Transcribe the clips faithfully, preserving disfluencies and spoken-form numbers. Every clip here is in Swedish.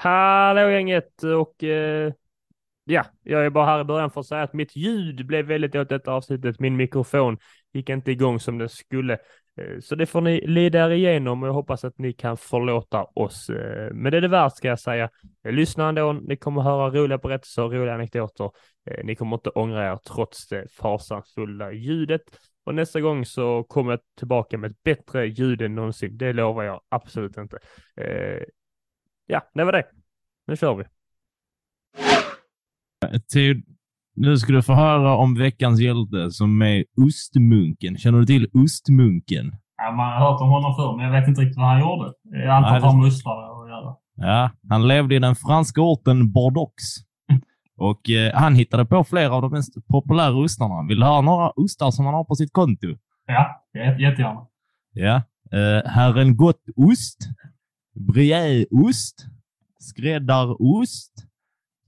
Hallå gänget, och eh, ja, jag är bara här i början för att säga att mitt ljud blev väldigt åt detta avsnittet. Min mikrofon gick inte igång som den skulle, eh, så det får ni lida er igenom, och jag hoppas att ni kan förlåta oss. Eh, men det är det värsta, ska jag säga. Lyssna ändå, ni kommer höra roliga berättelser och roliga anekdoter. Eh, ni kommer inte ångra er trots det fasansfulla ljudet. Och nästa gång så kommer jag tillbaka med ett bättre ljud än någonsin. Det lovar jag absolut inte. Eh, ja, det var det. Nu kör vi. Till, nu ska du få höra om veckans hjälte som är Ostmunken. Känner du till Ostmunken? Ja, man har hört om honom förr, men jag vet inte riktigt vad han gjorde. Jag antar att han musslade och göra. Ja, han levde i den franska orten Bordeaux. Och eh, han hittade på flera av de mest populära ostarna. Vill du höra några ostar som han har på sitt konto? Ja, jättegärna. Ja, eh, herren gott ost, brièreost, skräddarost,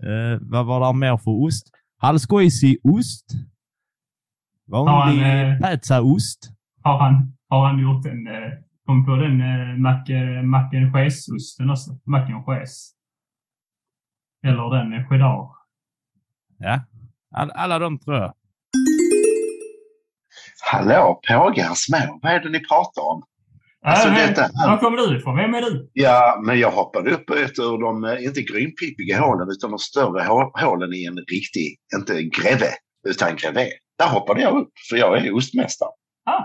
eh, vad var det mer för ost? Halskoisi-ost, vanlig pizzaost. Har han, har han gjort en, eh, kom på den eh, mac- mac and cheese-osten också, mac and cheese. Eller den cheddar. Ja, alla, alla de tror jag. Hallå, pågar små. Vad är det ni pratar om? Äh, alltså, hej, detta, var kommer du ifrån? Vem är du? Ja, men jag hoppade upp efter de, inte grynpippiga hålen, utan de större hålen i en riktig, inte greve, utan greve. Där hoppade jag upp, för jag är ostmästare. Ah,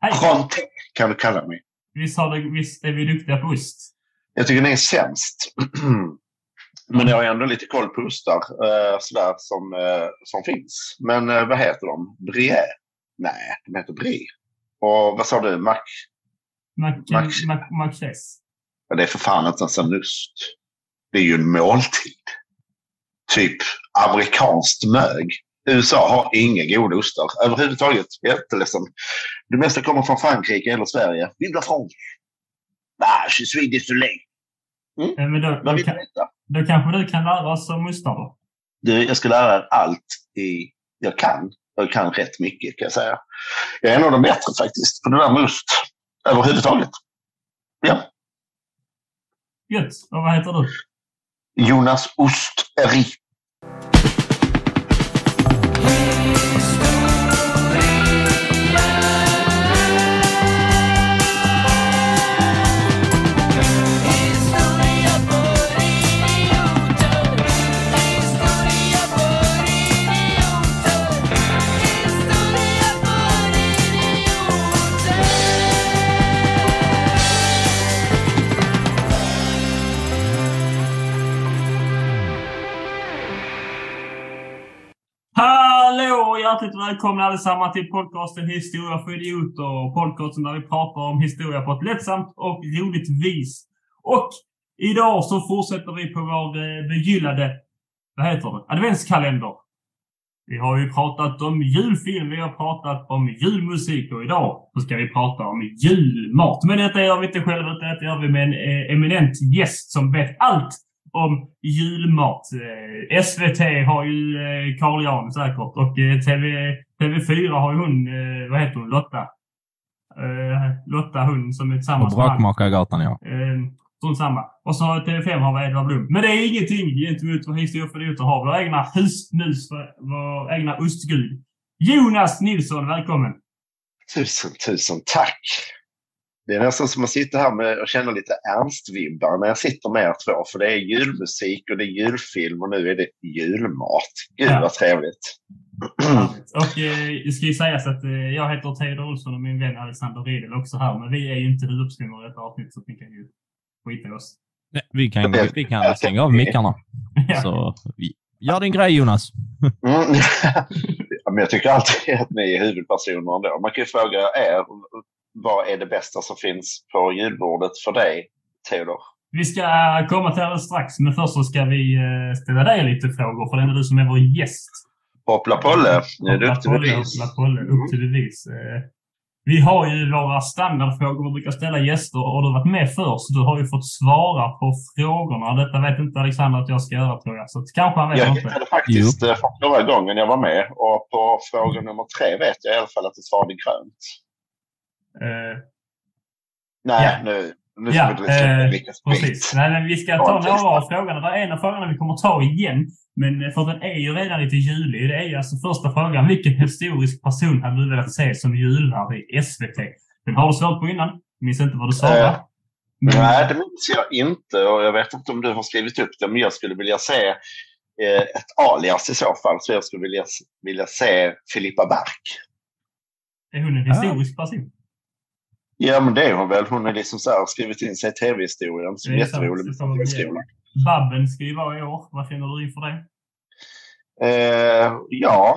hej. Conte, kan du kalla mig. Visst, har du, visst är vi duktiga på ost? Jag tycker ni är sämst. Men jag har ändå lite koll på ostar eh, sådär som, eh, som finns. Men eh, vad heter de? Brie? Nej, de heter Brie. Och vad sa du? Mac? Mac? Mac? Mac? Mac? Ja, det är för fan inte ens en ost. Det är ju en måltid. Typ amerikanskt mög. U S A har inga goda ostar. Överhuvudtaget. Jätteledsen. Det mesta kommer från Frankrike eller Sverige. Vill du från? Nej, je suis désolé. Mm. Men då, då, kan, då kanske du kan lära oss om ostar då? Du, jag ska lära er allt i, jag kan. Jag kan rätt mycket, kan jag säga. Jag är nog de bättre faktiskt. För det där med ost. Överhuvudtaget. Ja. Gött. Och vad heter du? Jonas Osteri. Hjärtligt välkomna allesammans till podcasten Historia för idioter. Podcasten där vi pratar om historia på ett lättsamt och roligt vis. Och idag så fortsätter vi på vår begyllade, vad heter det, adventskalender. Vi har ju pratat om julfilm, vi har pratat om julmusik, och idag så ska vi prata om julmat. Men detta gör vi inte själva, utan detta gör vi med en eminent gäst som vet allt om julmat. S V T har ju Carl Jan säkert, och T V, T V fyra har ju hon, vad heter hon, Lotta? Lotta, hon som är tillsammans med Brakmakargatan, ja. Sånt samma. Och så har T V fem har Edvard Blom. Men det är ingenting gentemot vad historia för det har. Vår egna husnus, vår egna ostgud. Jonas Nilsson, välkommen. Tusen, tusen tack. Det är nästan som att sitta här med och känna lite Ernst-vibbar när jag sitter med er två. För det är julmusik och det är julfilm och nu är det julmat. Gud ja, vad trevligt. Och eh, det ska ju sägas att eh, jag heter Teodor Olsson och min vän Alexander Ridel också här. Men vi är ju inte huvuduppskrivare i detta avsnitt, så vi kan ju skita oss. Nej, vi kan, vi kan stänga av mickarna. Så vi gör din grej, Jonas. Mm. Men jag tycker alltid att ni är huvudpersoner ändå. Man kan ju fråga er, vad är det bästa som finns på julbordet för dig, Teodor? Vi ska komma till det strax, men först så ska vi ställa dig lite frågor, för det är du som är vår gäst. Hoppla polle, nu är det upp till bevis. Hoppla polle, upp till bevis. Vi har ju våra standardfrågor vi brukar ställa gäster, och du har varit med förr, så du har ju fått svara på frågorna. Detta vet inte Alexander att jag ska göra, tror jag. Så kanske han vet jag inte. Jag hittade faktiskt förra gången jag var med, och på fråga nummer tre vet jag i alla fall att det svarade grönt. Uh, Nej, ja. nu Nu ja, vi eh, precis. Nej, men vi ska ta några av frågorna. Det är en av frågorna vi kommer ta igen. Men för den är ju redan lite julig. Det är ju alltså första frågan. Vilken historisk person hade du velat se som julare i S V T? Den har du svårt på innan. Minns inte vad du sa. Eh, men... Nej, det minns jag inte. Och jag vet inte om du har skrivit upp det. Men jag skulle vilja se eh, ett alias i så fall. Så jag skulle vilja, vilja se Filippa Berg. Är hon en historisk ah. person? Ja, men det är hon väl. Hon har liksom så här skrivit in sig i tv-historien. Som det är jätterolig i skolan. Babben ska ju vara i år. Vad känner du inför det? Eh, ja,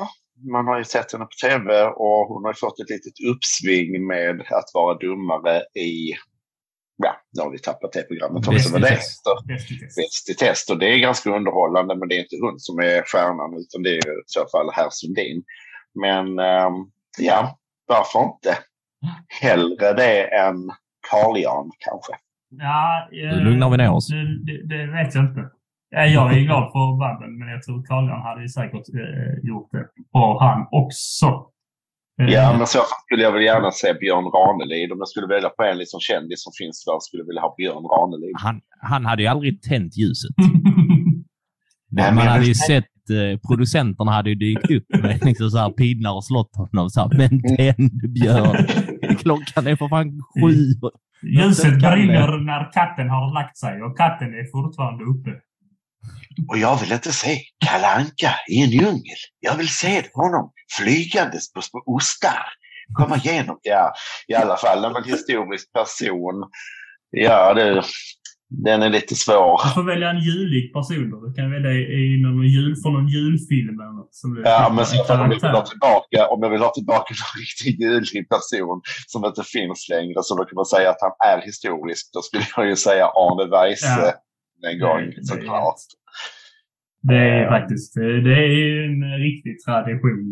man har ju sett henne på tv. Och hon har fått ett litet uppsving med att vara dummare i... Ja, nu har vi tappat det programmet. Bäst i test. Bäst i test. Och det är ganska underhållande. Men det är inte hon som är stjärnan. Utan det är ju i så fall herr Sundin. Men eh, ja, varför inte? Hellre det än Karl-Jan kanske. Ja, eh, lugnar vi ner oss. Det, det, det vet jag inte. Jag är glad för Babben, men jag tror Karl-Jan hade säkert eh, gjort det bra han också. Eh, ja, men så skulle jag väl gärna se Björn Ranelid. Om jag skulle välja på en liksom kändis som finns där skulle jag vilja ha Björn Ranelid. Han, han hade ju aldrig tänt ljuset. Nej, man hade ju sett producenterna hade ju dykt upp med liksom så här pinnar och slått honom så här, men tänd Björn, klockan är för fan sju. Ljuset brinner när katten har lagt sig och katten är fortfarande uppe. Och jag vill inte se Kalle Anka i en djungel. Jag vill se honom flygandes på små ostar komma igenom. Ja, i alla fall en historisk person. Ja, det den är lite svår. Du får välja en julig person då. Du kan välja i någon jul från någon julfilm eller något som ja, men så om jag vill ha tillbaka om jag vill ha tillbaka en riktig julig person som inte finns längre så då kan man säga att han är historisk. Då skulle jag ju säga Arne Weisse ja. En gång det, såklart. Det är faktiskt det är ju en riktig tradition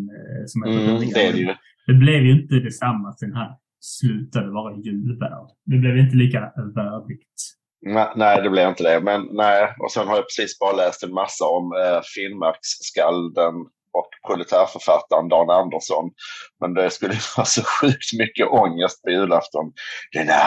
som mm, är det, är det. Det blev ju inte detsamma sen han slutade vara julvärd. Det blev inte lika värdigt. Nej, nej, det blev inte det. Men nej, och sen har jag precis bara läst en massa om eh, Finnmarksskalden och proletärförfattaren Dan Andersson. Men det skulle vara så sjukt mycket ångest på julafton. Denna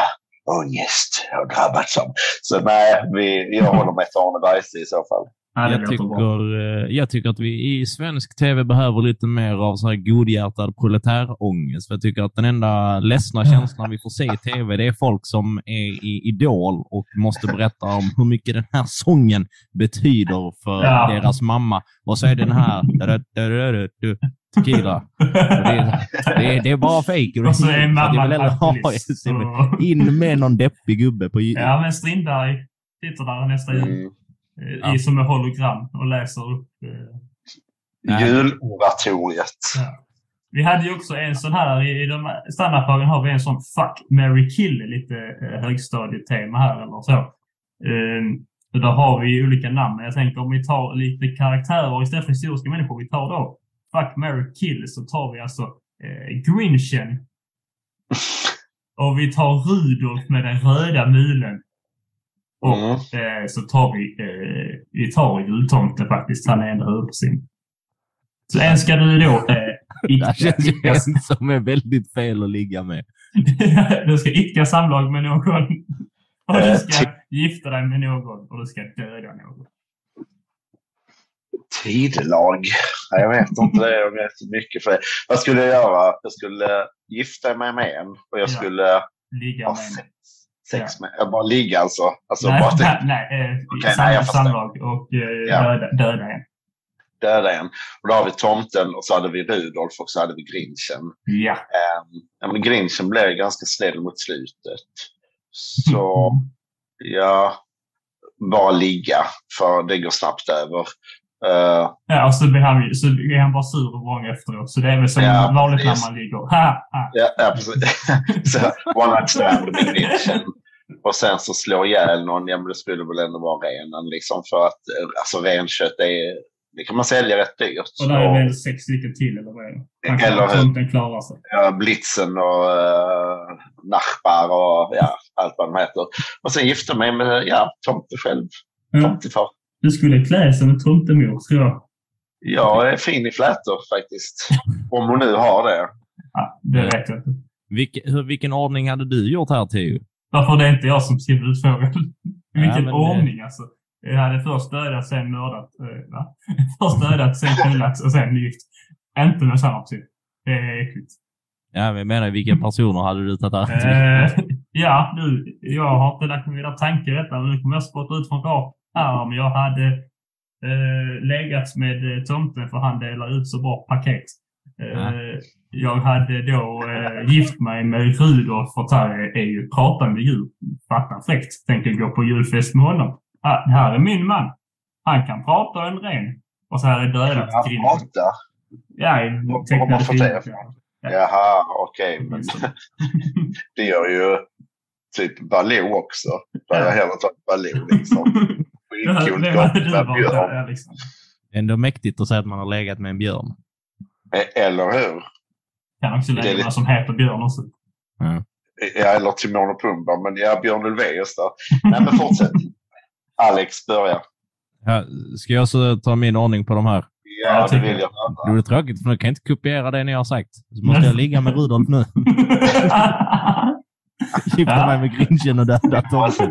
ångest har drabbats om. Så nej, vi, jag håller med Arne Weisse i så fall. Jag tycker, jag tycker att vi i svensk tv behöver lite mer av så här godhjärtad proletärångest. För jag tycker att den enda ledsna känslan vi får se i tv det är folk som är i idol och måste berätta om hur mycket den här sången betyder för ja. Deras mamma. Och så är den här tequila. Det, det, det är bara fake. Och så är mamma in med någon deppig gubbe på jul. Ja, men Strindberg sitter där nästa jul. I ja. Som är hologram och läser upp eh, juloratoriet. Ja. Vi hade ju också en sån här i, i de standardfrågan har vi en sån fuck, marry, kill lite eh, högstadietema här eller så. Eh, där har vi olika namn. Jag tänker om vi tar lite karaktärer istället för historiska människor vi tar då fuck, marry, kill så tar vi alltså eh, Grinchen. Och vi tar Rudolf med den röda mulen. Och mm. eh, så tar vi eh, vi tar jultomten faktiskt. Han är en översyn. Så älskar du då eh, Ica. Det känns ju en som är väldigt fel att ligga med. Du ska icka samlag med någon. Och du ska gifta dig med någon. Och du ska döda någon. Tidelag. Jag vet inte det. Jag vet så mycket för det. Vad skulle jag göra? Jag skulle gifta mig med en. Och jag skulle ja. Ligga med en. Sex med, jag bara ligga alltså. alltså nej, bara nej, nej, okay, sam- nej jag samlag och eh, ja. döda, döda en. Döda en. Och då har vi tomten och så hade vi Rudolf och så hade vi Grinchen. Ja. Um, ja men Grinchen blev ganska snäll mot slutet. Så ja, bara ligga för det går snabbt över. Uh, ja, och så blir han, så blir han bara sur och vrång efteråt. Så det är väl som ja, vanligt när man ligger. Ha, ha. Ja, ja, precis. Så, one night stand med Grinchen. Och sen så slår ihjäl någon. Ja, men det skulle väl ändå vara renen. Liksom för att, alltså renkött är, det kan man sälja rätt dyrt. Och där är väl sex stycken till eller vad är det? Man kan eller tomten klara sig. Ja, Blitzen och uh, Nachbar och ja, allt vad de heter. Och sen gifter mig med ja, tomte själv. Mm. Tomtefar. Du skulle klä som en tomtemor, tror jag. Jag är fin i flätor, faktiskt. Om hon nu har det. Ja, det vet jag inte. Vilke, hur, vilken ordning hade du gjort här, Theo? Varför det är inte jag som skriver ut frågan? I vilken ja, ordning det... alltså. Jag hade först dödat, sen mördat. Va? Först dödat, sen knullats och sen gift. Inte med samma typ. Det är äckligt. Ja, men jag menar, vilka personer hade du tagit här? Eh, ja, nu, jag har inte lagt mina tankar i detta. Nu kommer jag spotta ut från rap här om jag hade eh, legat med tomten för han delar ut så bra paket. Eh, mm. Jag hade då eh, gift mig med Rudolf för att här är ju pratande djur. Fattar fräckt. Tänker gå på julfest med honom. Ah, här är min man. Han kan prata en ren. Och så här är dödat han kring. Han pratar? Ja, jag tecknade filmen. Jaha, okej. Okay, men det gör ju typ Baloo också. Där jag hellre tar Baloo liksom. Det är kul med björn. Liksom. Ändå mäktigt att säga att man har legat med en björn. Eller hur? Kan också lägga någon som heter björn också. Mm. Ja, eller Timon och Pumba. Men jag Björn Ulvaeus där. Nej, men fortsätt. Alex, börja. Ja, ska jag så ta min ordning på de här? Ja, det vill jag. Det är tråkigt, för nu kan jag inte kopiera det ni har sagt. Så måste jag ligga med Rudolf nu. Gifta mig med Grinchen och döda Torsten.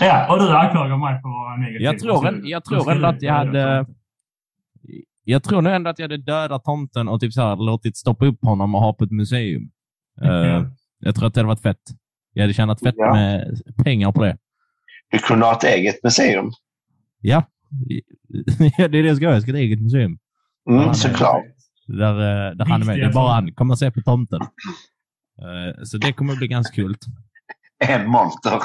Ja, och du anklagar mig för att vara negativ. Jag tror, en, jag tror ändå att jag hade... Jag tror nu ändå att jag hade dödat tomten och typ så här, låtit stoppa upp honom och ha på ett museum. Mm. Uh, jag tror att det hade varit fett. Jag hade tjänat fett ja. med pengar på det. Du kunde ha ett eget museum. Ja. Ja, det är det jag ska ha. Jag ska ha ett eget museum. Mm, såklart. Där, där han är med. Det är bara han. Kommer att se på tomten. Uh, så det kommer att bli ganska kul. En monter.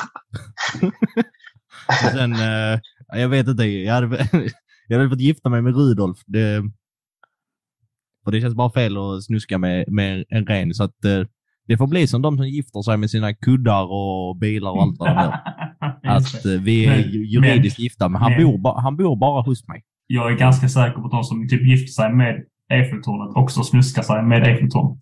Och sen, uh, jag vet inte. Jag hade, jag hade fått gifta mig med Rudolf. Det, och det känns bara fel att snuska med, med en ren. Så att uh, det får bli som de som gifter sig med sina kuddar och bilar och allt vad de gör. Att vi är juridiskt men, gifta, men han, men, bor ba, han bor bara hos mig. Jag är ganska säker på att de som typ gifter sig med Eiffeltornet också snuskar sig med Eiffeltornet.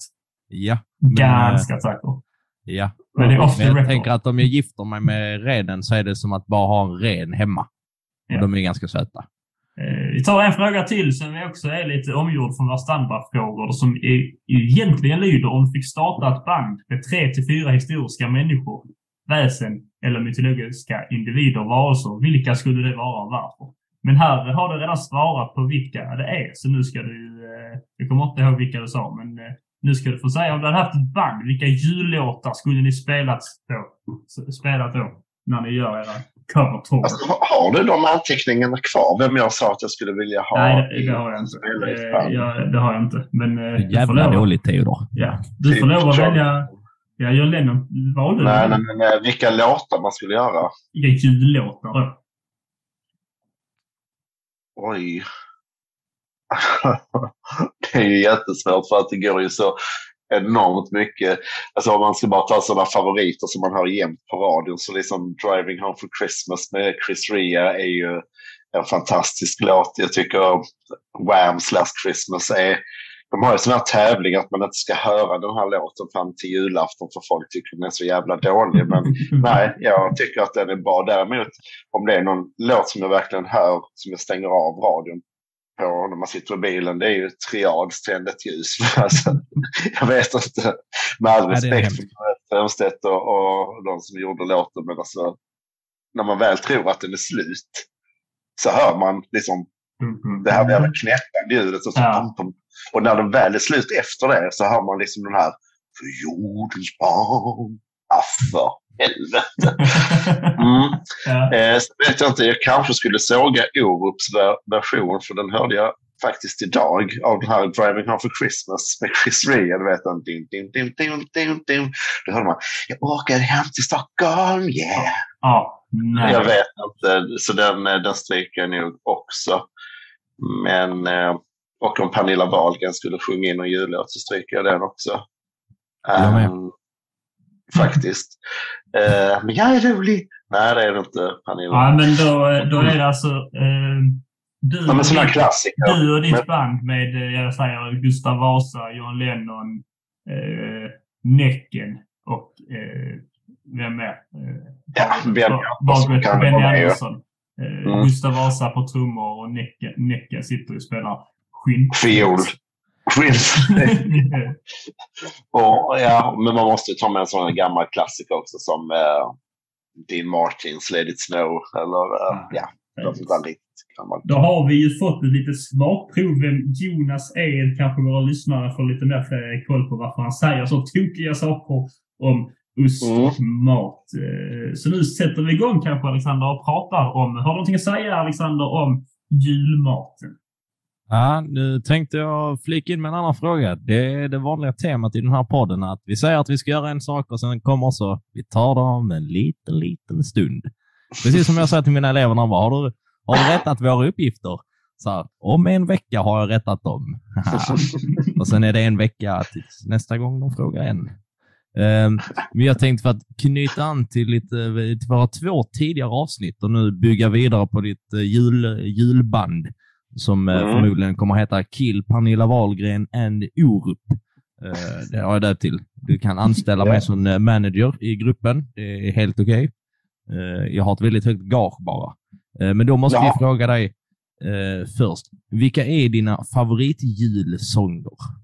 Ja. Men, ganska säker. Ja. Men, det är men jag record. tänker att om jag gifter mig med renen så är det som att bara ha en ren hemma. Och ja. de är ganska söta. Eh, vi tar en fråga till som vi också är lite omgjord från våra standardfrågor som är, egentligen lyder om du fick starta ett band med tre till fyra historiska människor, väsen eller mytologiska individer, varelser, vilka skulle det vara och varför? Men här har du redan svarat på vilka det är, så nu ska du, jag kommer inte ihåg vilka du sa, men nu ska du få säga om du hade haft ett band, vilka jullåtar skulle ni spelat då, spelat då när ni gör era cover-tour? Alltså, har du de anteckningarna kvar? Vem jag sa att jag skulle vilja ha? Nej, det har jag inte. Ja, det har jag inte. Men, jävla dåligt, Teodor. Ja, du får lov att välja... Ja, jag lämnar valde. Nej, nej, nej, vilka låtar man skulle göra? Vilka jullåtar då? Oj. Det är ju jättesvårt för att det går ju så enormt mycket. Alltså om man ska bara ta sådana favoriter som man har jämt på radion. Så liksom Driving Home for Christmas med Chris Rea är ju en fantastisk låt. Jag tycker Wham slash Christmas är... De har ju sån här tävling att man inte ska höra den här låten fram till julafton för folk tycker den är så jävla dålig. Men nej, jag tycker att den är bra. Däremot, om det är någon låt som jag verkligen hör som jag stänger av radion på när man sitter i bilen, det är ju Triads Tändet ljus. Alltså, jag vet inte, med all respekt för Törnstedt och, och de som gjorde låten, men alltså, när man väl tror att den är slut så hör man liksom mm-hmm. det här jävla knäppande ljudet och så ja. Och när de väl är slut efter det så hör man liksom den här för jordens barn. Ah, för helvete. Mm. Ja. Eh, så vet jag inte, jag kanske skulle såga Orups version för den hörde jag faktiskt idag av den här Driving Home for Christmas med Chris Rea, du vet han. Dim, dim, dim, dim, dim, dim. Då hörde man, jag åker hem till Stockholm, yeah. Ja, nej. Jag vet inte, så den, den stryker jag nog också. Men... Eh, Och om Pernilla Wahlgren skulle sjunga in en jullåt så stryker jag den också. Um, faktiskt. Uh, men jag är rolig. Nej, det är det inte, Pernilla. Ja, men då, då är det alltså... Uh, du, ja, men sådana klassiker. Du och ditt men... band med, jag säger, Gustav Vasa, John Lennon, uh, Näcken och... Uh, vem är? Uh, ja, Benny Andersson. Uh, mm. Gustav Vasa på trummor och Näcken sitter och spelar... Fiol. Chris. Och, ja, men man måste ta med en sån här gammal klassiker också som eh, Dean Martins Let It Snow eller eh, ja, något riktigt gammalt. Då har vi ju fått lite smakprov. Jonas är kanske våra lyssnare får lite mer för koll på varför han säger så tokiga saker om ost och mm. mat. Så nu sätter vi igång kanske Alexander och pratar om, har du någonting att säga Alexander om julmaten? Ja, nu tänkte jag flika in med en annan fråga. Det är det vanliga temat i den här podden att vi säger att vi ska göra en sak och sen kommer så vi tar det om en liten, liten stund. Precis som jag sa till mina elever när jag bara, har du, har du rättat våra uppgifter? Så här, om en vecka har jag rättat dem. Och sen är det en vecka tills nästa gång de frågar en. Um, men jag tänkte för att knyta an till, lite, till våra två tidigare avsnitt och nu bygga vidare på ditt jul, julband som mm. förmodligen kommer att heta Kill Pernilla Wahlgren and Orup. Uh, det har jag döpt till. Du kan anställa mig som manager i gruppen. Det är helt okej. Okay. Uh, jag har ett väldigt högt gage bara. Uh, men då måste ja. jag fråga dig uh, först. Vilka är dina favoritjulsånger?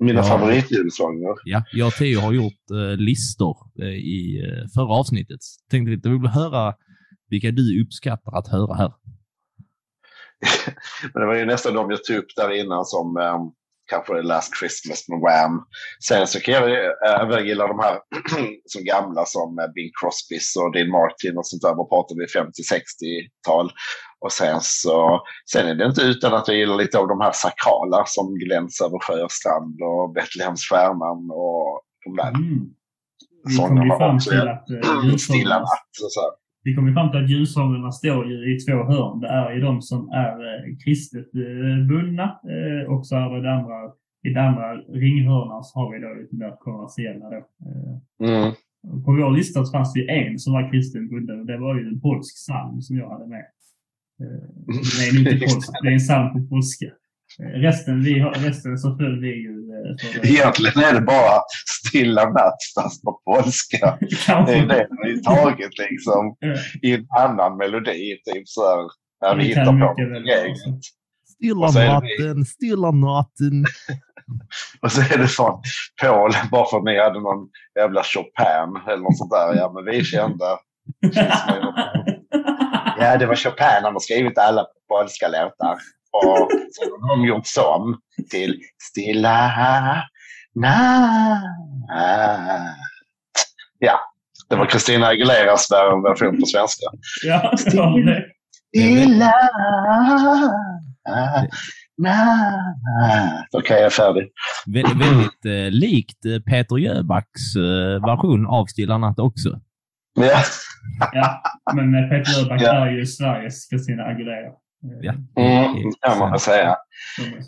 Mina ja. favoritjulsånger. Ja, jag och Theo har gjort eh, listor eh, i förra avsnittet. Tänkte lite, vi vill höra vilka du uppskattar att höra här. Men det var ju nästan de jag tog upp där innan som eh, kanske Last Christmas med Wham. Sen så kan jag även gilla de här som gamla som eh, Bing Crosby och Dean Martin och sånt där. Man pratar vid femtio-sextiotal. Och sen så, sen är det inte utan att jag gillar lite av de här sakrala som gläns över Sjöstrand och Betlehems skärman och de där mm. sångarna också. Stilla natt och så här. Vi kommer fram till att julsångerna står ju i två hörn. Det är ju de som är kristet bundna och så är det, det andra, i det andra ringhörnan så har vi då lite mer kommersiella då. Mm. På vår lista fanns det en som var kristet bunden och det var ju en polsk psalm som jag hade med. Nej, inte polska. Det är en psalm på polska. Resten, vi har, resten så följer vi ju... Egentligen är det bara stilla nattstans på polska. Det är det vi har tagit liksom i en annan melodi. Typ så här, när vi, vi hittar på det. Stilla natten, stilla natten. Och så är det sån Polen, bara för att ni hade någon jävla Chopin eller något sånt där. Ja, men vi kände... Ja, det var Chopin, han har skrivit alla polska låtar. Och så har de gjort som till Stilla natt. Ja, det var Christina Aguileras version på svenska. Ja, Stilla natt. Okej, jag är färdig. Väldigt, väldigt eh, likt Peter Jöbacks eh, version av Stilla natt också. Ja. Ja, men Peter Jöback ja. är ju Sveriges Christina Aguilera. Ja, mm, det kan man säga.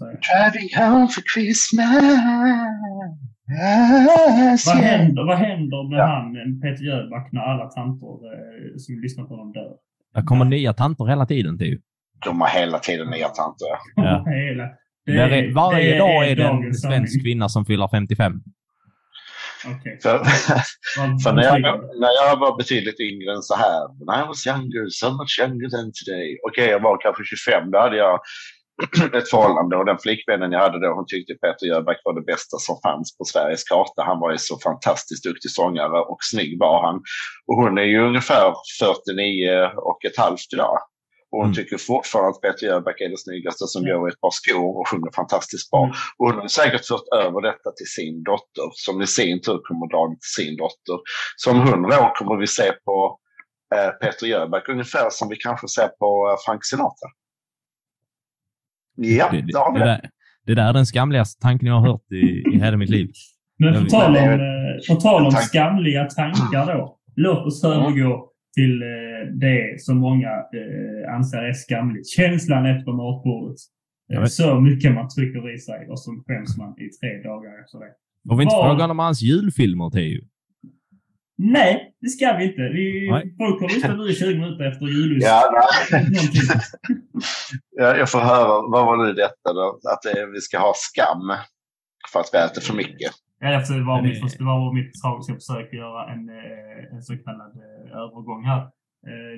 Driving home for Christmas. Vad händer, vad händer med ja. han, Peter Jöback, när alla tanter eh, som lyssnar på dem dör? Det kommer ja. nya tanter hela tiden, typ. De har hela tiden nya tanter. Ja. Hela. Är, är, varje det dag är, är det en svensk sanning. Kvinna som fyller femtiofem. Okay. För, för när, jag, när jag var betydligt yngre än så här, when I was younger, so much younger than today. Okej, okay, jag var kanske tjugofem, då hade jag ett förhållande och den flickvännen jag hade då, hon tyckte Peter Jöback var det bästa som fanns på Sveriges karta. Han var ju så fantastiskt duktig sångare och snygg var han. Och hon är ju ungefär fyrtionio och ett halvt idag. Och hon mm. tycker fortfarande att Peter Jöback är det snyggaste som mm. går i ett par skor och sjunger fantastiskt bra. Mm. Och hon har säkert fört över detta till sin dotter, som i sin tur kommer dragit till sin dotter. Så om hundra år kommer vi se på eh, Peter Jöback ungefär som vi kanske ser på eh, Frank Sinatra. Ja, det, det, det, det. Det, där, det där är den skamligaste tanken jag har hört i, i hela mitt liv. Men på tal om, på tal om skamliga tankar då, låt oss övergå till det som många anser är skamligt. Känslan efter matbordet. Så mycket man trycker i sig och som skäms man i tre dagar efter det. Var vi inte Var... frågan om hans julfilmer, Theo? Nej, det ska vi inte. Vi brukar lyssna nu i tjugo minuter efter julus. Ja, ja, jag får höra, vad var nu detta då? Att det, vi ska ha skam för att vi äter för mycket. Efter det var mitt, först, det var mitt tragiska försök att göra en, en så kallad övergång här.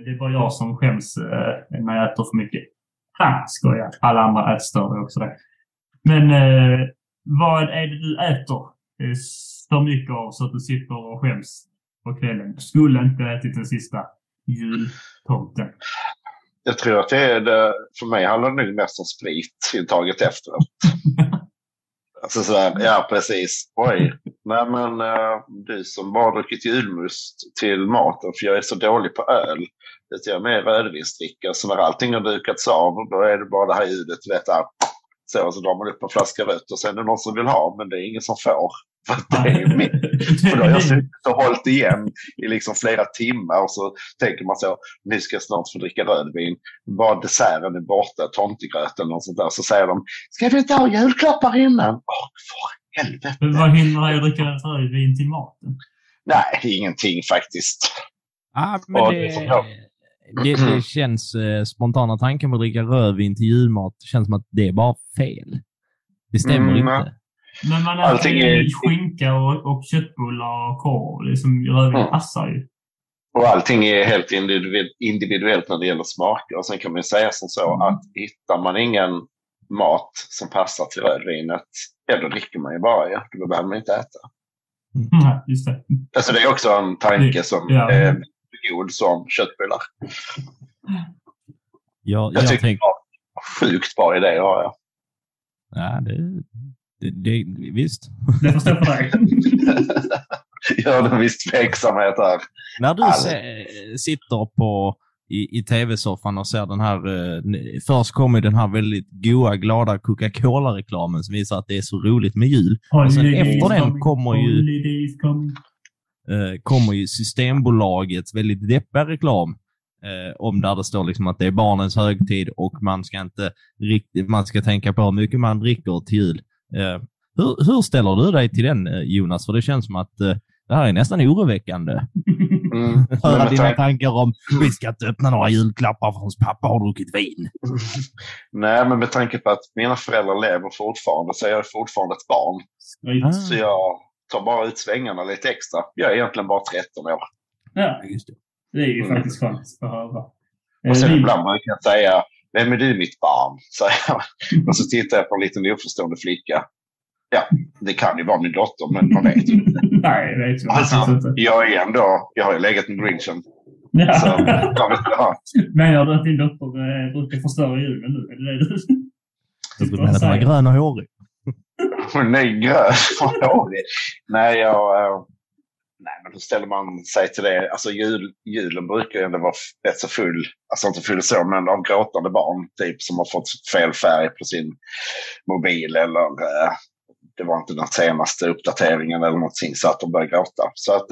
Det är bara jag som skäms när jag äter för mycket. Han skojar. Alla andra äter större också det. Men eh, vad är det du äter eh, så mycket av så att du sitter och skäms på kvällen? Skulle inte ätit den sista jultomten. Jag tror att det är det. För mig handlar det nu mest om spritintaget efteråt. Alltså så här, ja precis. Oj, nej men uh, du som bara druckit julmust till maten, för jag är så dålig på öl. Det är mer rödvinsdricka, så när allting har dukats av, då är det bara det här ljudet, vet jag. Så, så drar man upp en flaska rött och sen är det någon som vill ha, men det är ingen som får. För det är ju mitt. För då har jag suttit och hållit igen i liksom flera timmar och så tänker man så, nu ska jag snart få dricka rödvin. Bara desserten är borta, tomtegröt eller något sånt där. Så säger de, ska vi inte ha julklappar innan? Åh, för helvete. Men vad hindrar jag att dricka rödvin till maten? Nej, ingenting faktiskt. Ah, men och det... det Det, det känns eh, spontana tanken på att dricka rödvin till julmat. Det känns som att det är bara fel. Det stämmer mm, inte. Men man äter ju skinka och, och köttbullar och korv. Liksom rödvin mm. passar ju. Och allting är helt individuellt när det gäller smaker. Och sen kan man ju säga som så mm. att hittar man ingen mat som passar till rödvinet, ja, då dricker man ju bara. Ja. Då behöver man inte äta. Mm, just det. Alltså det är också en tanke som... Ja. Eh, god som köttbullar. Ja, jag, jag tycker tänk... det är sjukt bra idé har jag. Ja, det, det, det visst. Det förstår jag för dig. Jag har en viss tveksamhet här. När du alltså. se, sitter på i, i tv-soffan och ser den här, först kommer den här väldigt goa, glada Coca-Cola-reklamen som visar att det är så roligt med jul. Och sen efter den kommer ju kommer ju Systembolagets väldigt deppiga reklam eh, om där det står liksom att det är barnens högtid och man ska inte riktigt, man ska tänka på hur mycket man dricker till jul. Eh, hur, hur ställer du dig till den, Jonas? För det känns som att eh, det här är nästan oroväckande. Mm. Höra dina tankar om vi ska inte öppna några julklappar för hans pappa har druckit vin. Nej, men med tanke på att mina föräldrar lever fortfarande så är jag fortfarande ett barn. Mm. Så jag tar bara ut svängarna lite extra. Jag är egentligen bara tretton år. Ja, just det. Det är ju mm. faktiskt skönt att höra. Och sen ibland man kan säga, vem är du mitt barn? Så, och så tittar jag på en liten oförstående flicka. Ja, det kan ju vara min dotter, men hon vet ju inte. Nej, det vet alltså, inte. Jag är ändå, jag har ju legat med Grinchen. Ja. Så, ja. Men jag har att din dotter brukar förstöra djuren nu, eller är det det? Jag brukar hända med grön och hårig. Hon är grön. Nej, jag, nej, men hur ställer man sig till det? Alltså jul, julen brukar ju ändå vara rätt så full. Alltså inte full så, men av gråtande barn typ som har fått fel färg på sin mobil eller det var inte den senaste uppdateringen eller någonting så att de börjar gråta. Så att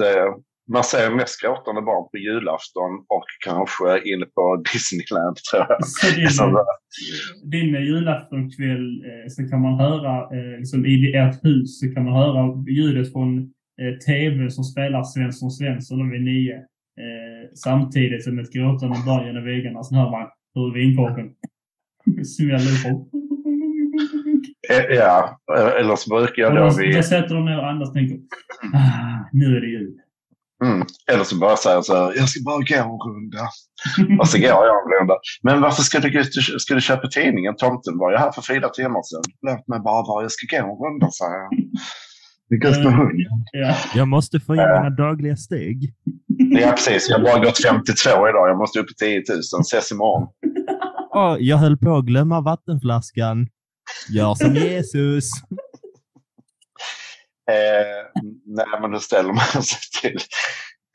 man ser mest gråtande barn på julafton och kanske inne på Disneyland, tror jag. Din med julaftonkväll så kan man höra, liksom i ert hus, så kan man höra ljudet från tv som spelar Svensson Svensson vid nio. Samtidigt som ett gråtande barn genom väggarna så hör man hur vinkorken smäller upp. Ja, eller så brukar jag då vi... Då sätter de ner och andra tänker, ah, nu är det jul. Mm. Eller så bara säger jag så här, jag ska bara gå en runda. Och så går jag en runda. Men varför ska du, ska du köpa tidningen? Tomten var jag här för fyra timmar sedan. Låt mig bara vara, jag ska gå en runda, säger jag. Det går ut med hunden. Jag måste få göra mina dagliga steg. Ja, precis. Jag har bara gått femtiotvå idag. Jag måste upp till tio tusen. Ses imorgon. Oh, jag höll på att glömma vattenflaskan. Gör som Jesus. Eh, nej, men då ställer man sig till,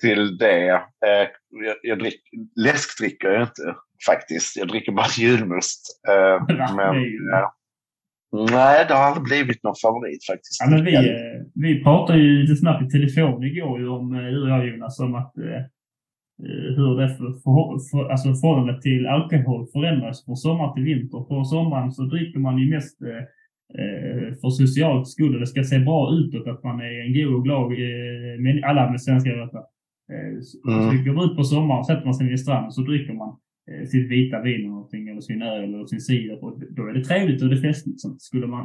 till det. Eh, jag, jag drick, läsk dricker jag inte, faktiskt. Jag dricker bara julmust. Eh, men, eh, nej, det har aldrig blivit någon favorit, faktiskt. Ja, men vi, eh, vi pratade ju lite snabbt i telefon igår ju om hur jag och Jonas, om att, eh, hur det för, för, för, alltså förhållandet till alkohol förändras från sommar till vinter. På sommaren så dricker man ju mest... Eh, för socialt skull, det ska se bra ut att man är en god och glad men alla med svenska rötter. Så trycker man ut på sommaren, sätter man sig vid stranden så dricker man sitt vita vin eller någonting, eller sin öl eller sin cider, och då är det trevligt och det festligt. Så skulle man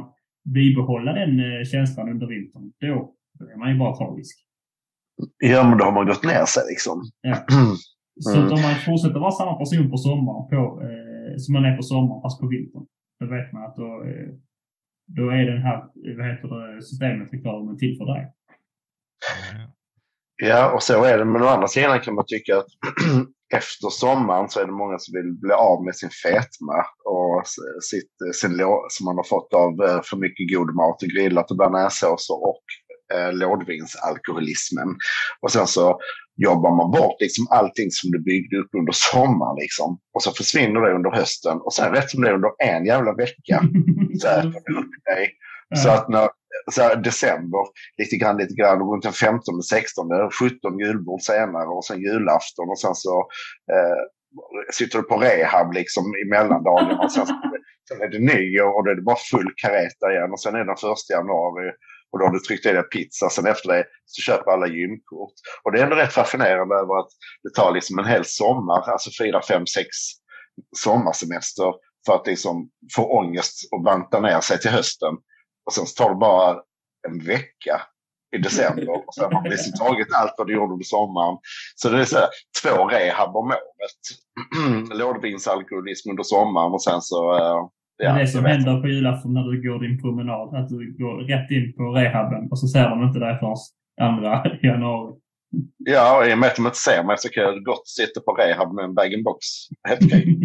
bibehålla den känslan under vintern, då är man ju bara tragisk. Ja, men då har man gått ner sig liksom. Ja. Mm. Så att om man fortsätter vara samma person på sommaren på, eh, som man är på sommaren fast på vintern, då vet man att då eh, då är den här, vad heter det, systemet reklamen till för dig. Ja, och så är det. Men å andra sidan kan man tycka att efter sommaren så är det många som vill bli av med sin fetma och sitt, sin lå- som man har fått av för mycket god mat och grillat och bearnaisesåser och eh, lådvinsalkoholismen. Och sen så jobbar man bort liksom allting som det byggde upp under sommaren liksom. Och så försvinner det under hösten och sen rätt som det under en jävla vecka så är det upp dig. Så att när så december, lite grann, lite grann runt den femtonde, sextonde, sjuttonde julbord senare och sen julafton och sen så eh, sitter du på rehab liksom i mellandagarna och sen, sen är det nyår och då är det bara full kareta igen och sen är det den första januari och då har du tryckt i dig pizza, sen efter det så köper alla gymkort och det är ändå rätt fascinerande över att det tar liksom en hel sommar, alltså fyra, fem, sex sommarsemester för att liksom få ångest och banta ner sig till hösten. Och sen tar det bara en vecka i december. Och sen har man liksom tagit allt vad du gjorde under sommaren. Så det är så här, två rehab om året. Lådvinsalkoholism under sommaren. Och sen så... Ja, det som händer på julafton när du går din promenad. Att du går rätt in på rehabben. Och så ser de inte dig förrän andra januari. Ja, och i och med att de inte ser mig så kan jag gott sitta på rehab med en bag-in-box. Helt grej.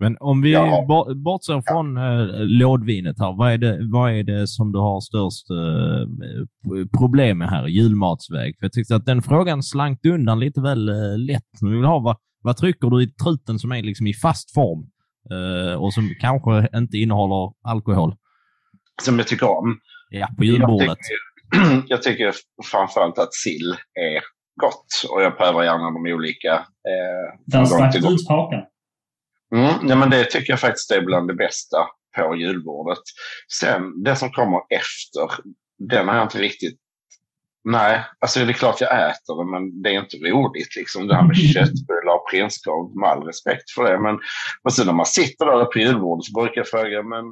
Men om vi ja. bort, bortser från ja. lådvinet här, vad är, det, vad är det som du har störst eh, problem med här? Julmatsväg? För jag tyckte att den frågan slankt undan lite väl eh, lätt. Men vi vill ha, vad, vad trycker du i truten som är liksom i fast form eh, och som kanske inte innehåller alkohol? Som jag tycker om. Ja, på julbordet. Jag tycker, jag tycker framförallt att sill är gott och jag prövar gärna de olika. Eh, den slaktar ut hakan. Mm, ja, men det tycker jag faktiskt är bland det bästa på julbordet. Sen, det som kommer efter, den har jag inte riktigt... Nej, alltså det är klart jag äter det, men det är inte roligt liksom. Det här med köttbullar och prinskorv, med all respekt för det. Men, men sen när man sitter där på julbordet så brukar jag fråga, men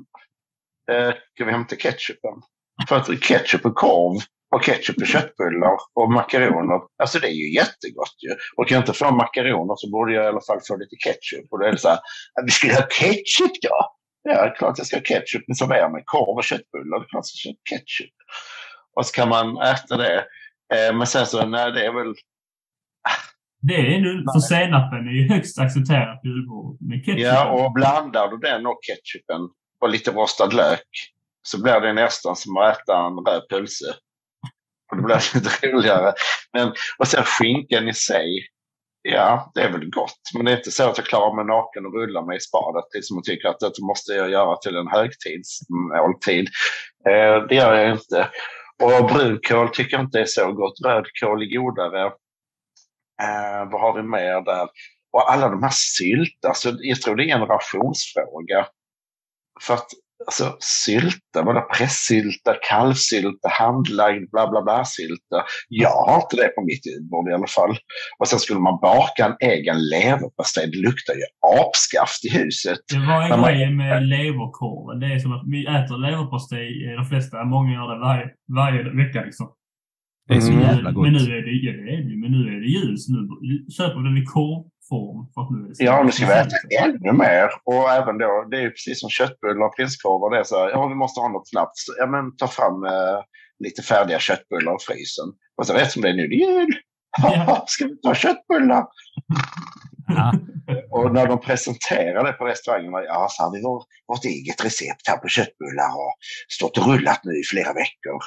eh, kan vi hämta ketchupen? För att ketchup och korv och ketchup och köttbullar och makaroner, alltså det är ju jättegott ju. Och kan jag inte få makaroner så borde jag i alla fall få lite ketchup. Och då är det så här, vi ska ha ketchup då? Ja, klart jag ska ha ketchup, men så med korv och köttbullar, det är klart jag ska ha ketchup. Och så kan man äta det. Men sen så, nej det är väl... Det är nu, för senapen är ju högst accepterat på julbord med ketchup. Ja, och blandar du den och ketchupen och lite rostad lök så blir det nästan som att äta en röd pölse. Och det blir lite roligare. Men, och sen skinkan i sig, ja, det är väl gott. Men det är inte så att jag klarar mig naken och rullar mig i spadet. Liksom, och tycker att det måste jag göra till en högtidsmåltid. Eh, det gör jag inte. Och brunkål tycker jag inte är så gott. Rödkål är godare. Eh, vad har vi mer där? Och alla de här sylt, alltså, jag tror det är en generationsfråga. För att alltså sylta, vad är pressylta, kalvsylta, handlagd, bla bla bla sylta. Jag har inte det på mitt julbord i alla fall. Och sen skulle man baka en egen leverpastej. Det luktar ju apskaft i huset. Det var en man... grej med leverkorven. Det är som att vi äter leverpastej, de flesta, många gör det varje, varje vecka liksom. Det är så jävla gott. Men nu är det jul, men nu är det jul så nu köper den i korv. Form, nu ja, nu ska vi äta ännu mer. Och även då, det är ju precis som köttbullar och prinskorvar. Det är så här, ja vi måste ha något snabbt. Ja men ta fram eh, lite färdiga köttbullar och frysen. Och så rätt som det är nu, det är jul. Ja. Ska vi ta köttbullar? Ja. Och när de presenterar det på restaurangerna, ja så har vi vår, vårt eget recept här på köttbullar och stått och rullat nu i flera veckor.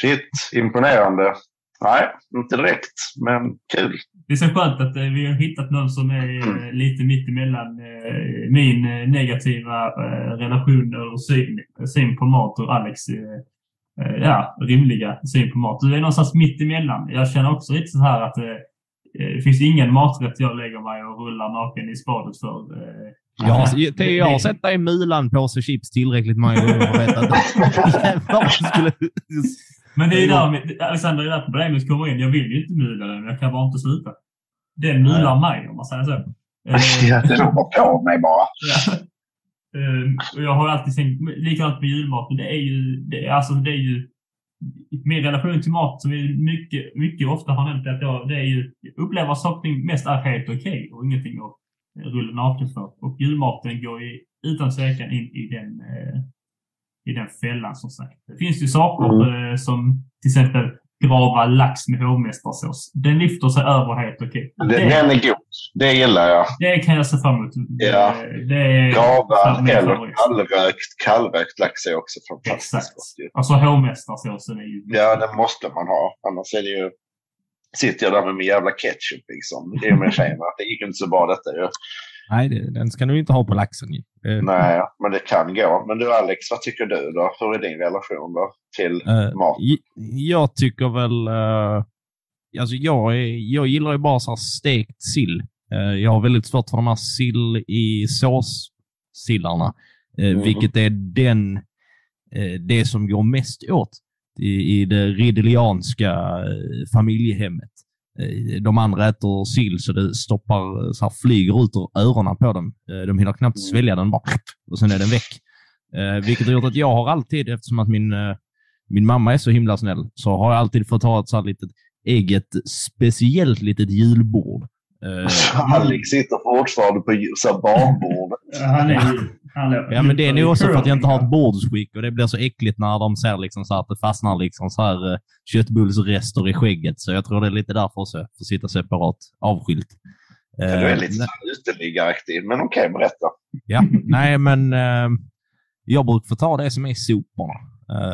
Shit, imponerande. Nej, inte direkt, men kul. Det är så skönt att vi har hittat någon som är lite mittemellan min negativa relation och syn, syn på mat och Alex ja, rimliga syn på mat. Du är någonstans mittemellan. Jag känner också lite så här att det finns ingen maträtt jag lägger mig och rullar naken i spadet för. Jag har, jag har sett dig i Milan på sig chips tillräckligt många gånger för att veta att skulle... Men det är där med, Alexander är där på problemet kommer in. Jag vill ju inte mula den, jag kan bara inte sluta. Den mular mig om man säger så. Ja, det råkar på mig bara. Och jag har alltid tänkt likadant med julmat, men det är ju, det, alltså det är ju min relation till mat som vi mycket, mycket ofta har nämnt att jag, det är ju, jag upplever saker mest är helt okej okay och ingenting att rulla naken för. Och julmaten går ju utan säkert in i den... Eh, i den fällan som sagt. Det finns ju saker mm. eh, som till exempel grava lax med hovmästarsås. Den lyfter sig över helt okej. Okay. Den, den är god. Det gillar jag. Det kan jag se fram emot. Ja. Gravad eller kallrökt, kallrökt lax är också fantastiskt. Exakt. Alltså hovmästarsåsen är ju... Ja, den måste man ha. Annars är det ju... Sitter jag där med min jävla ketchup liksom. Det är min tjej att det gick inte så bra detta ju. Nej, det, den ska du inte ha på laxen. Uh, Nej, men det kan gå. Men du Alex, vad tycker du då? Hur är din relation då till uh, mat? J- jag tycker väl... Uh, alltså jag, är, jag gillar ju bara så här stekt sill. Uh, jag har väldigt svårt för de här sill i såssillarna. Uh, mm. Vilket är den, uh, det som går mest åt i, i det ridelianska uh, familjehemmet. De andra äter sill så det stoppar, så här, flyger ut ur öronen på dem. De hinner knappt svälja den bara, och sen är den väck. Vilket har gjort att jag har alltid, eftersom att min, min mamma är så himla snäll, så har jag alltid fått ha ett så här litet eget, speciellt litet julbord. Alex sitter fortfarande på barnbordet. Ja, men det är nog också för att jag inte har ett bordsskick, och det blir så äckligt när de ser liksom så att det fastnar liksom så här köttbullsrester i skägget, så jag tror det är lite därför också, för att sitta separat, avskilt. Ja, du är lite uteliggaraktig, men okej, okay, berätta. Ja, nej men jag brukar få ta det som är soporna.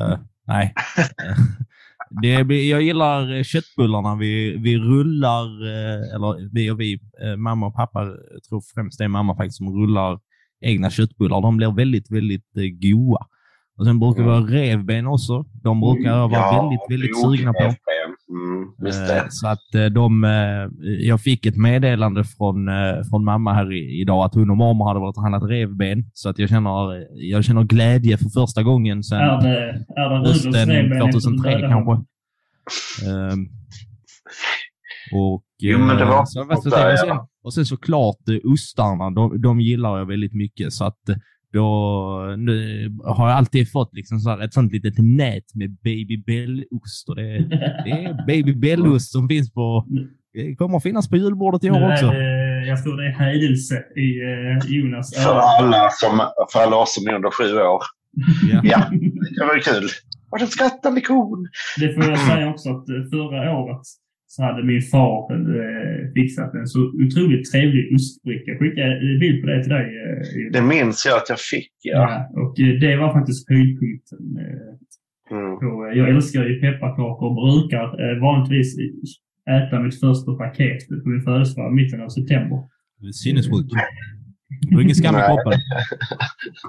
Uh, nej. Det blir, jag gillar köttbullarna. Vi, vi rullar, eller vi och vi, mamma och pappa, jag tror främst det är mamma faktiskt som rullar egna köttbullar. De blir väldigt, väldigt goa. Och sen brukar vi ha revben också. De brukar vara ja, väldigt, väldigt sugna på. Mm, så att de, jag fick ett meddelande från, från mamma här idag att hon och mamma hade varit och handlat revben. Så att jag känner, jag känner glädje för första gången sedan är det, är det hösten tjugohundratre kanske. Och, jo, men det var så, så, där, sen, ja. Och sen såklart ostarna, de, de gillar jag väldigt mycket. Så att då nu har jag alltid fått liksom så här ett sånt litet nät med babybellost. Och det, det är babybellost som finns på, kommer att finnas på julbordet i år också. Det, jag tror det är hejdelse i Jonas. För alla, som, för alla oss som är under sju år. Ja, ja det var kul. Och den skrattande kon. Det får jag säga också att förra året så hade min far eh, fixat en så otroligt trevlig ostbricka. Jag skickade bild på det till dig. Eh, det minns jag att jag fick, ja. ja och eh, det var faktiskt höjdpunkten. Eh, mm. på, eh, jag älskar ju pepparkakor och brukar eh, vanligtvis äta mitt första paket på min födelsedag mitten av september. Det är sinnessjukt. Du har ingen skam i kroppen.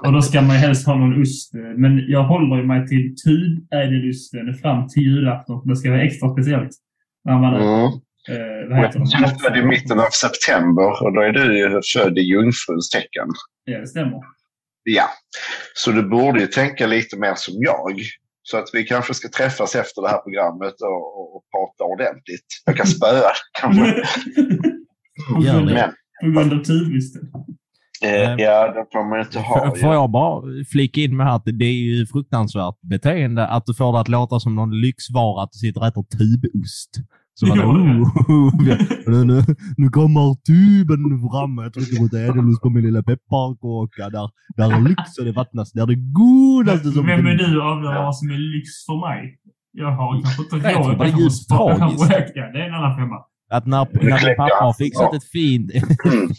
Och då ska man helst ha någon ost. Men jag håller mig till tydädelosten fram till julafton. Det ska vara extra speciellt. Använda, mm. eh, jag födde i mitten av september och då är du född i jungfruns tecken. Ja, det stämmer. Ja, så du borde ju tänka lite mer som jag. Så att vi kanske ska träffas efter det här programmet och, och, och prata ordentligt. Jag kan spöa, kanske. Gör det. På grund av tidvisten. Eh, ja, det får man inte ha. Får jag bara flika in med att det är ju fruktansvärt beteende att du får det att låta som någon lyxvara att du sitter och äter tubost. Så man, oh, nu, nu kommer tuben fram. Jag trycker på ädelost på min lilla pepparkaka. Där, där är lyx och det vattnas. Där är det godaste som... Vem är du avgör vad som är lyx för mig? Jag har kanske inte råd. Det är just tragiskt. Det är en annan femma. Att när, när pappa har fixat ja. ett fint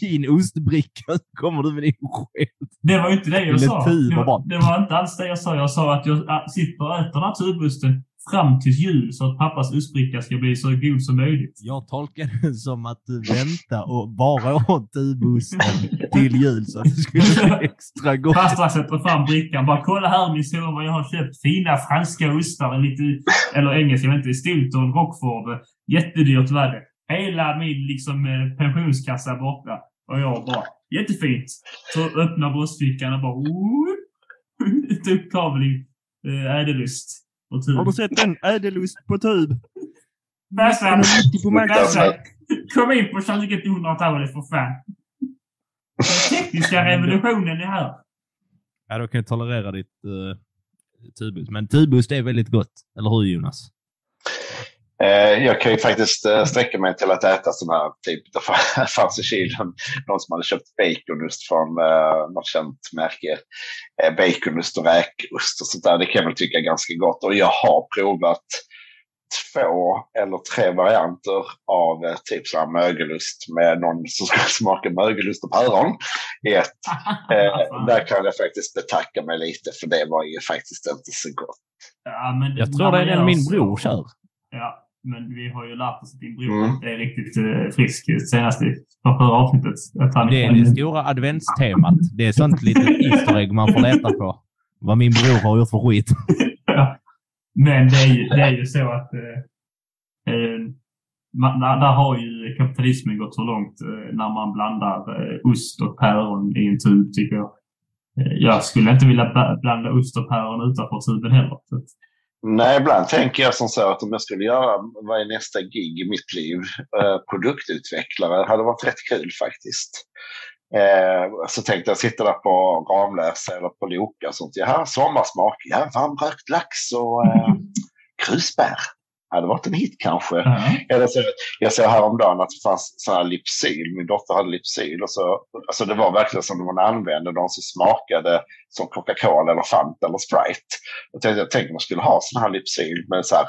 fin ostbricka kommer du med din sked. Det var ju inte det jag sa. Det var, det var inte alls det jag sa. Jag sa att jag sitter och äter naturosten fram till jul så att pappas ostbricka ska bli så god som möjligt. Jag tolkar det som att du väntar och bara åt tubosten till jul så att det skulle bli extra gott. Fast sätter fram brickan. Bara kolla här min son vad jag har köpt. Fina franska ostar. Lite, eller engelska, jag vet inte. Stilton, Rockford. Jättedyrt värde. Hela min liksom, pensionskassa borta. Och jag bara, jättefint. Så öppnar bröstfickan och bara ett uppkavling ädelust på tub. Har du sett en ädelust på tub? Bäsan, kom in på kärleket hundratalet för fan. Den tekniska revolutionen är här. Ja, då kan jag tolerera ditt uh, tubust. Men tubust är väldigt gott, eller hur Jonas? Jag kan ju faktiskt sträcka mig till att äta sån här typ. Det fanns i kylen någon som hade köpt baconost från något känt märke. Baconost och räkost och sånt där. Det kan jag tycka är ganska gott. Och jag har provat två eller tre varianter av typ så här mögelost med någon som ska smaka mögelost och päron i ett. eh, där kan jag faktiskt betacka mig lite, för det var ju faktiskt inte så gott. Ja, men jag tror det är den min bror kör. Ja, men vi har ju lärt oss att din bror mm. är riktigt eh, frisk senast i förra avsnittet. Det är det stora adventstemat. Det är sånt litet easter egg man får leta på. Vad min bror har gjort för skit. Men det är ju, det är ju så att eh, man, där, där har ju kapitalismen gått så långt eh, när man blandar eh, ost och päron i en tub, tycker jag. Eh, jag skulle inte vilja blanda ost och päron utanför tuben heller. Så. Nej, ibland tänker jag som så att om jag skulle göra, vad är nästa gig i mitt liv? Eh, produktutvecklare hade varit rätt kul faktiskt. Eh, så tänkte jag sitta där på Ramlösa eller på Loka och sånt. Jag har sommarsmak, jag har varmrökt lax och eh, krusbär. Ja, det var en hit kanske. Mm. Eller så, jag såg häromdagen att det fanns sån här Lypsyl. Min dotter hade Lypsyl. Och så, alltså det var verkligen som man använde de som smakade som Coca-Cola eller Fanta eller Sprite. Och tänkte, jag tänkte man skulle ha sån här Lypsyl med så här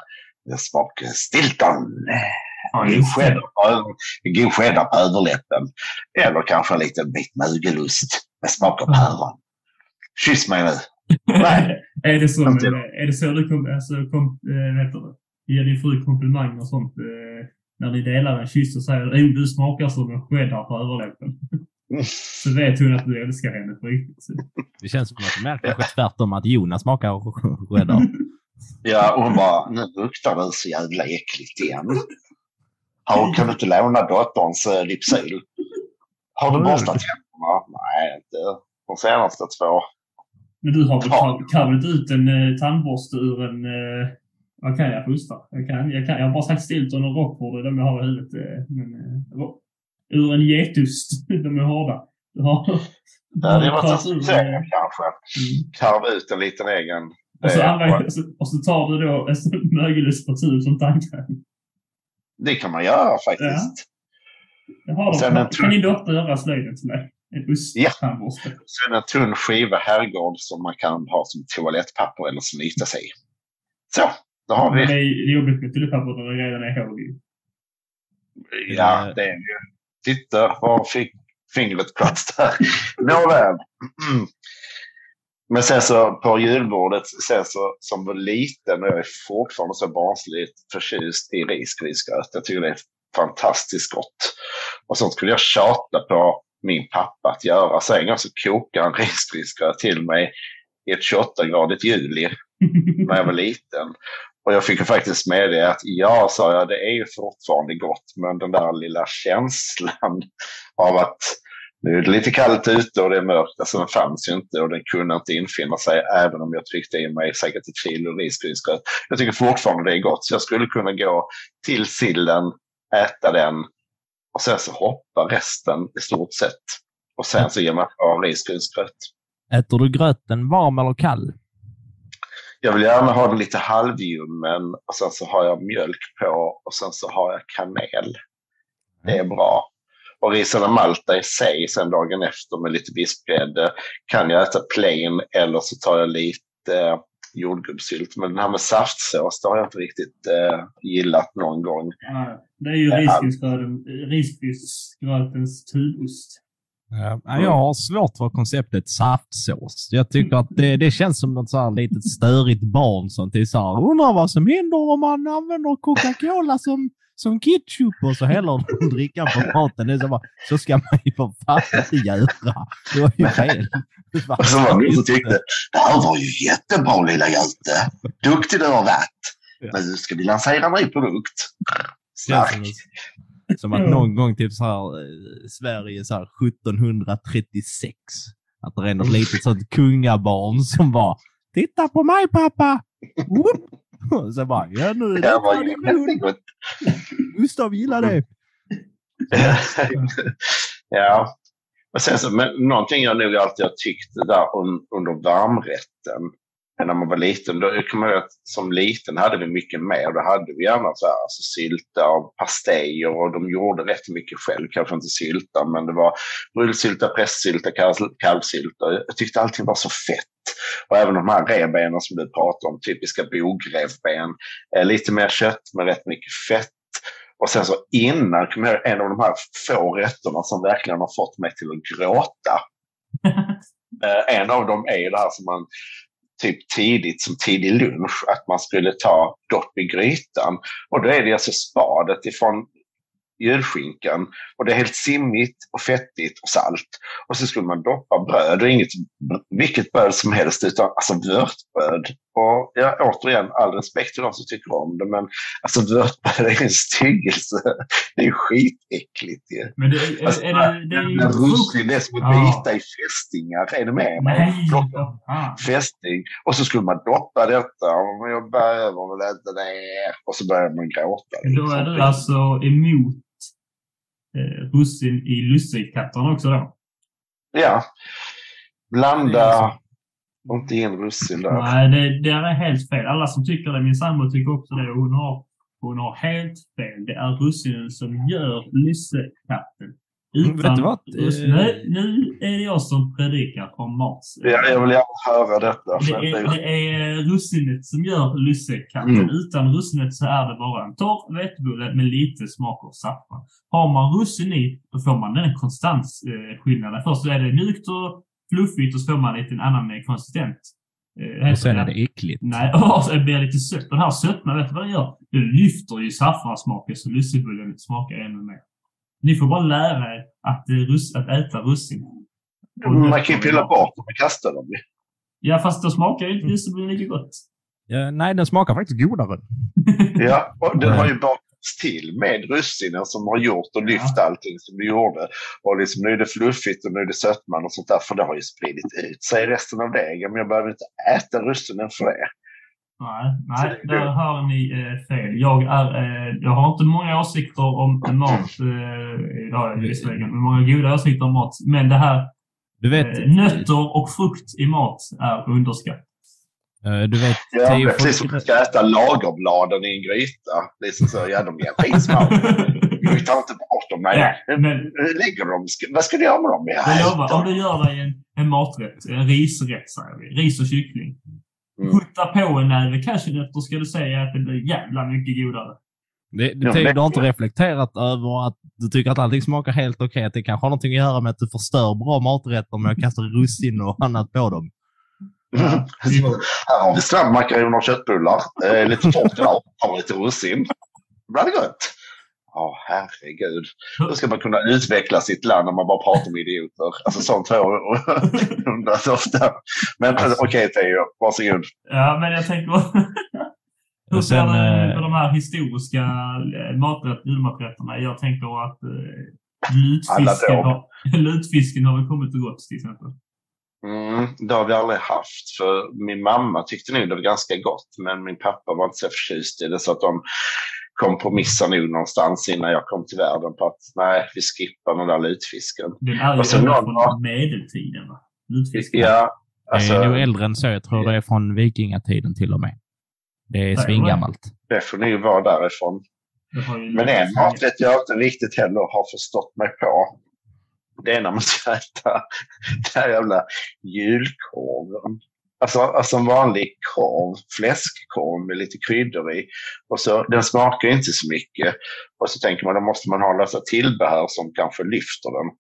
smak Stilton. God skedda på överläppen. Eller kanske en liten bit mögelost med smak av päron. Kyss mig nu. Nej. Är det så, men, är det så du kom, alltså, kom, äh, vet du, ger din fru komplimang och sånt äh, när ni delar en kyss och säger oh, du smakar som en skedda på överläppen. Så vet hon att du älskar henne på riktigt. Det känns som att du märker kanske tvärtom att Jonas smakar skedda. Ja, och hon bara, nu luktar det så jävla äckligt igen. Hon kan inte låna dotterns äh, Lypsyl. Har du borstat hemma? Nej, inte. De senaste två. Men du har väl kavlat ut en eh, tandborste ur en... Eh, vad kan jag pusta? Jag, kan, jag, kan, jag har bara sagt Stilton och rockbordet, de jag har i huvudet. Eh, men, eh, ur en getust, de är hårda. Du har, det hade varit en succé kanske. Mm. Karva ut en liten egen... Och så, eh, använder, och så, och så tar du då en mögelustparti som tankar. Det kan man göra faktiskt. Ja. Har sen en tunn... Kan din dotter göra slöjden till mig? En ost-tandborste. Ja. Sen en tunn skiva herrgård som man kan ha som toalettpapper eller snyta sig. Så, då har vi... Men det är jobbigt med tullepapper när det redan är hård. Ja, det är ju... Titta, var fick fingret plats där? Nåväl. Mm. Men sen så på julbordet, sen så som var liten, och jag är fortfarande så barnsligt förtjust i risgrynsgröt. Jag tycker det är fantastiskt gott. Och sånt skulle jag tjata på min pappa att göra. Så en gång så kokade han risgrynsgröt till mig i ett tjugoåtta-gradigt juli när jag var liten. Och jag fick faktiskt med det att ja, sa jag, det är ju fortfarande gott. Men den där lilla känslan av att nu är det lite kallt ute och det är mörkt. Alltså den fanns ju inte och den kunde inte infinna sig, även om jag tryckte i mig säkert ett kilo risgrynsgröt. Jag tycker fortfarande det är gott. Så jag skulle kunna gå till sillen, äta den och sen så hoppa resten i stort sett. Och sen så ger man av risgrynsgröt. Äter du gröten varm eller kall? Jag vill gärna ha den lite halvjummen och sen så har jag mjölk på och sen så har jag kanel. Det är bra. Och risarna malta i sig sen dagen efter med lite bispgrädde. Kan jag äta plain eller så tar jag lite eh, jordgubbssylt. Men den här med saftsås, det har jag inte riktigt eh, gillat någon gång. Ja, det är ju risgrynsgrötens tudost. Ja, jag har svårt för konceptet saftsås. Jag tycker att det, det känns som något så här litet störigt barn som till så här, undrar vad som händer om man använder Coca-Cola som... som ketchup och så heller de drickan på maten. Så, bara, så ska man ju för fan inte göra. Det var ju fel. Och så var det som tyckte, det här var ju jättebra lilla Göte. Duktig du har varit. Men nu ska vi lansera en ny produkt. Snarkt. Som att någon gång typ så här, Sverige så här sjuttonhundratrettiosex. Att det är något litet sånt kungabarn som var, titta på mig pappa. Whoop. Och så bara, ja nu är det var ju Gustav gillar det. Ja. Och sen så, men någonting jag nog alltid har tyckt där un, under varmrätten Men när man var liten, då kommer jag att som liten hade vi mycket mer. Då hade vi gärna så här, alltså sylta och pastejer, och de gjorde rätt mycket själv. Kanske inte sylta, men det var rullsylta, pressylta, kalvsylta. Jag tyckte allting var så fett. Och även de här revbenen som du pratar om, typiska bogrevben. Lite mer kött men rätt mycket fett. Och sen så innan kom jag en av de här få rätterna som verkligen har fått mig till att gråta. En av dem är ju det här som man typ tidigt, som tidig lunch, att man skulle ta dopp i grytan. Och då är det alltså spadet ifrån julskinkan. Och det är helt simmigt och fettigt och salt. Och så skulle man doppa bröd, och inget, vilket bröd som helst, utan alltså vörtbröd. Och jag återigen, all respekt till de som tycker om det, men alltså vörtbröd är en styggelse. Det är skitäckligt. Det. Men det är, alltså, är, är det, det är, är russlig, det är som att bita i fästingar. Är det med mig? Ah. Fästing. Och så skulle man doppa detta. Och jag behöver väl äta det. Och så börjar man gråta. Liksom. Då är det alltså emot eh, russin i lussekatterna också då? Ja. Blanda... Inte in russin där. Nej, det, det är helt fel. Alla som tycker det, min sambo tycker också det. Hon har, hon har helt fel. Det är russinen som gör lussekatten. Utan russin. Nu, nu är det jag som predikar om mat. Ja, jag vill gärna höra detta. För det, är, det är russinet som gör lussekatten. Mm. Utan russinet så är det bara en torr vetebulle med lite smak och saffran. Har man russin i, då får man den konstans eh, skillnaden. Först är det mjukt och fluffigt, och så får man lite en annan mer konsistent. Eh, och sen är det äckligt. Nej, och så blir det lite sött. Den här sötman, vet du vad det gör? Det lyfter ju saffransmaken, så lussebullen smakar ännu mer. Ni får bara lära er att, att äta russin. Man kan ju pilla bort och kasta dem. Ja, fast det smakar ju inte lussebullen lika gott. Ja, nej, den smakar faktiskt godare. Ja, och den har ju bak till med russinen som har gjort och lyft ja. Allting som vi gjorde, och liksom nu är det fluffigt och nu är det sötman och sånt där, för det har ju spridit ut sig resten av degen, men jag behöver inte äta russinen för det. Nej, nej det där det. Hör ni eh, fel. Jag, är, eh, jag har inte många åsikter om mat eh, idag, visserligen, men många goda åsikter om mat, men det här du vet, eh, nötter och frukt i mat är underskattat. Du vet, ja, det är precis som man ska äta lagerbladen i en gryta. Liksom så, ja, de är finsmalt. Jag tar inte bort dem. Nej, ja, men, lägger dem, vad ska du göra med dem? Jag lovar, om du gör dig en, en maträtt, en risrätt, säger vi, ris och kyckling. Mm. Putta på en näve cashewnötter, ska du säga att det blir jävla mycket godare. Det, det tycker, du har inte reflekterat över att du tycker att allting smakar helt okej. Okay. Det kanske har någonting att göra med att du förstör bra maträtter om jag kastar russin och annat på dem. Mm. Här har vi snabbmakaroner och köttbullar, eh, lite torrt idag, har lite russin. Blir det gott? Ja, herregud. Hur ska man kunna utveckla sitt land när man bara pratar om idioter? Alltså sånt här undras ofta. Men alltså, okej, okay, Teodor, varsågod. Ja, men jag tänker hur ser det på de här historiska maträtterna? Jag tänker att eh, lutfisken har väl kommit och gått till exempel. Mm, det har vi aldrig haft, för min mamma tyckte nog det var ganska gott, men min pappa var inte så förtjust i det, så att de kompromissade nog någonstans innan jag kom till världen på att nej, vi skippar den där lutfisken. Den är ju från någon... medeltiden, va? Lutfisken. Ja, alltså... Det är nog äldre än så, jag tror det är från vikingatiden till och med. Det är svingammalt. Det får ni ju vara därifrån. Men en maträtt jag inte riktigt heller har förstått mig på, det är när man ska äta den här jävla julkorven. Alltså, alltså en vanlig korv, fläskkorv med lite kryddor i. Och så, den smakar inte så mycket. Och så tänker man, då måste man ha lösa tillbehör som kanske lyfter den.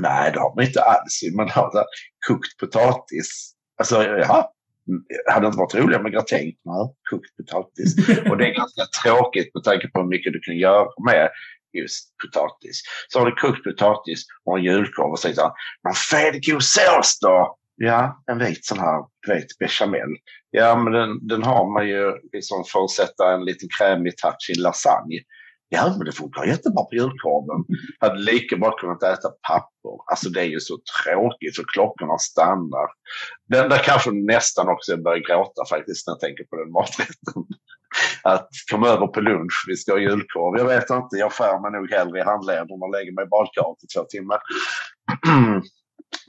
Nej, det har man inte alls. Man har där kokt potatis. Alltså, ja. Det hade inte varit roligt med gratäng, kokt potatis. Och det är ganska tråkigt med tanke på hur mycket du kan göra med just potatis. Så har du kokt potatis och en julkorv och säger så här, men färdig sås då? Ja, en vit sån här, vit bechamel. Ja, men den, den har man ju liksom för att sätta en liten krämig touch i lasagne. Ja, men det funkar jättebra på julkorven. Jag hade lika bra kunnat äta papper. Alltså det är ju så tråkigt för klockorna stannar. Den där kanske nästan också börjar gråta faktiskt när jag tänker på den maträtten. Att komma över på lunch, vi ska ha julkorv. Jag vet inte, jag skär mig nog hellre i handleden och lägger mig i badkaret i två timmar.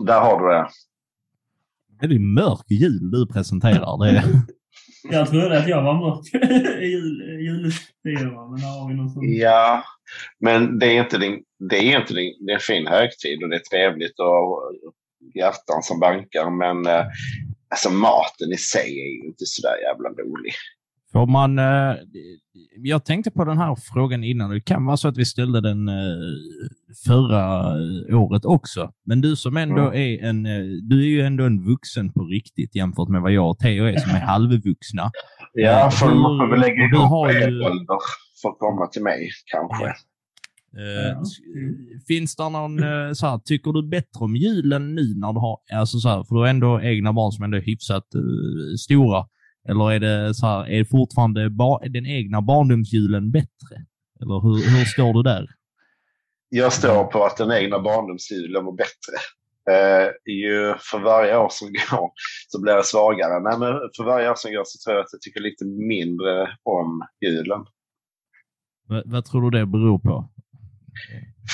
Där har du det. Det är ju mörk jul du presenterar. Det är... Jag trodde att jag var mörk i jul, julstilar, men har vi någon sån... Ja, men det är inte din, det är inte din, det är en fin högtid och det är trevligt och hjärtan som bankar, men eh, alltså maten i sig är ju inte så där jävla rolig. För man, eh, jag tänkte på den här frågan innan. Det kan vara så att vi ställde den eh, förra året också. Men du som ändå mm. är en, du är ju ändå en vuxen på riktigt jämfört med vad jag och Theo är som är halvvuxna. Ja, för du, man får väl lägga ihop ett ålder för att komma till mig, kanske. Ja. Uh, mm. Finns det någon uh, så här, tycker du bättre om julen nu när du har, alltså så här, för du har ändå egna barn som ändå är hyfsat uh, stora, eller är det så här, är det fortfarande ba- den egna barndomsjulen bättre, eller hur, hur står du där? Jag står på att den egna barndomsjulen var bättre. Uh, ju för varje år som går så blir jag svagare. Nej, men för varje år som går så tror jag att jag tycker lite mindre om julen. V- vad tror du det beror på?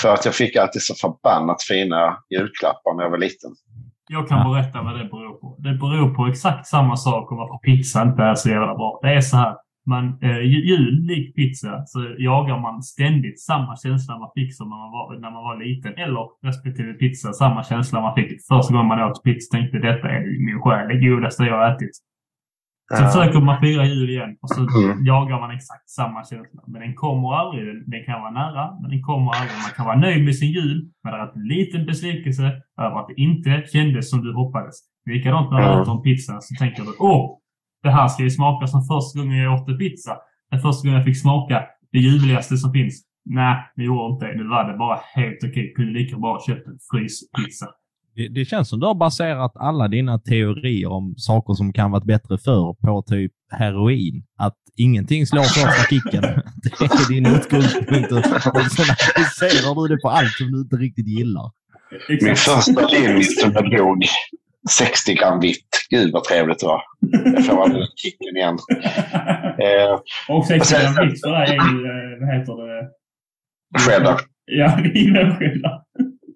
För att jag fick alltid så förbannat fina julklappar när jag var liten. Jag kan berätta vad det beror på. Det beror på exakt samma sak om varför pizza inte är så jävla bra. Det är så här, man, eh, jul lik pizza så jagar man ständigt samma känsla man fick som när man var, när man var liten. Eller respektive pizza, samma känsla man fick. Första gången man åt pizza tänkte detta är min själ, det godaste jag ätit. Så försöker man fira jul igen och så mm. jagar man exakt samma känsla. Men den kommer aldrig, den kan vara nära, men den kommer aldrig. Man kan vara nöjd med sin jul, men det är en liten besvikelse över att det inte kändes som du hoppades. Likadant när du åt en pizza så tänker du, åh, det här ska ju smaka som första gången jag åt en pizza. Den första gången jag fick smaka det ljuvligaste som finns. Nej, det gjorde inte det. Nu var det bara helt okej. Okay. Kunde lika bra köpa en fryspizza. Det känns som du har baserat alla dina teorier om saker som kan varit bättre förr på typ heroin. Att ingenting slår första kicken. Det är din utgångspunkt. Och så baserar du det på allt som du inte riktigt gillar. Min första limit som jag drog sextio gram vitt. Gud vad trevligt det var. Jag får aldrig kicken igen. Och sextio gram vitt, så är ju, vad heter det? Cheddar. Ja, det är cheddar.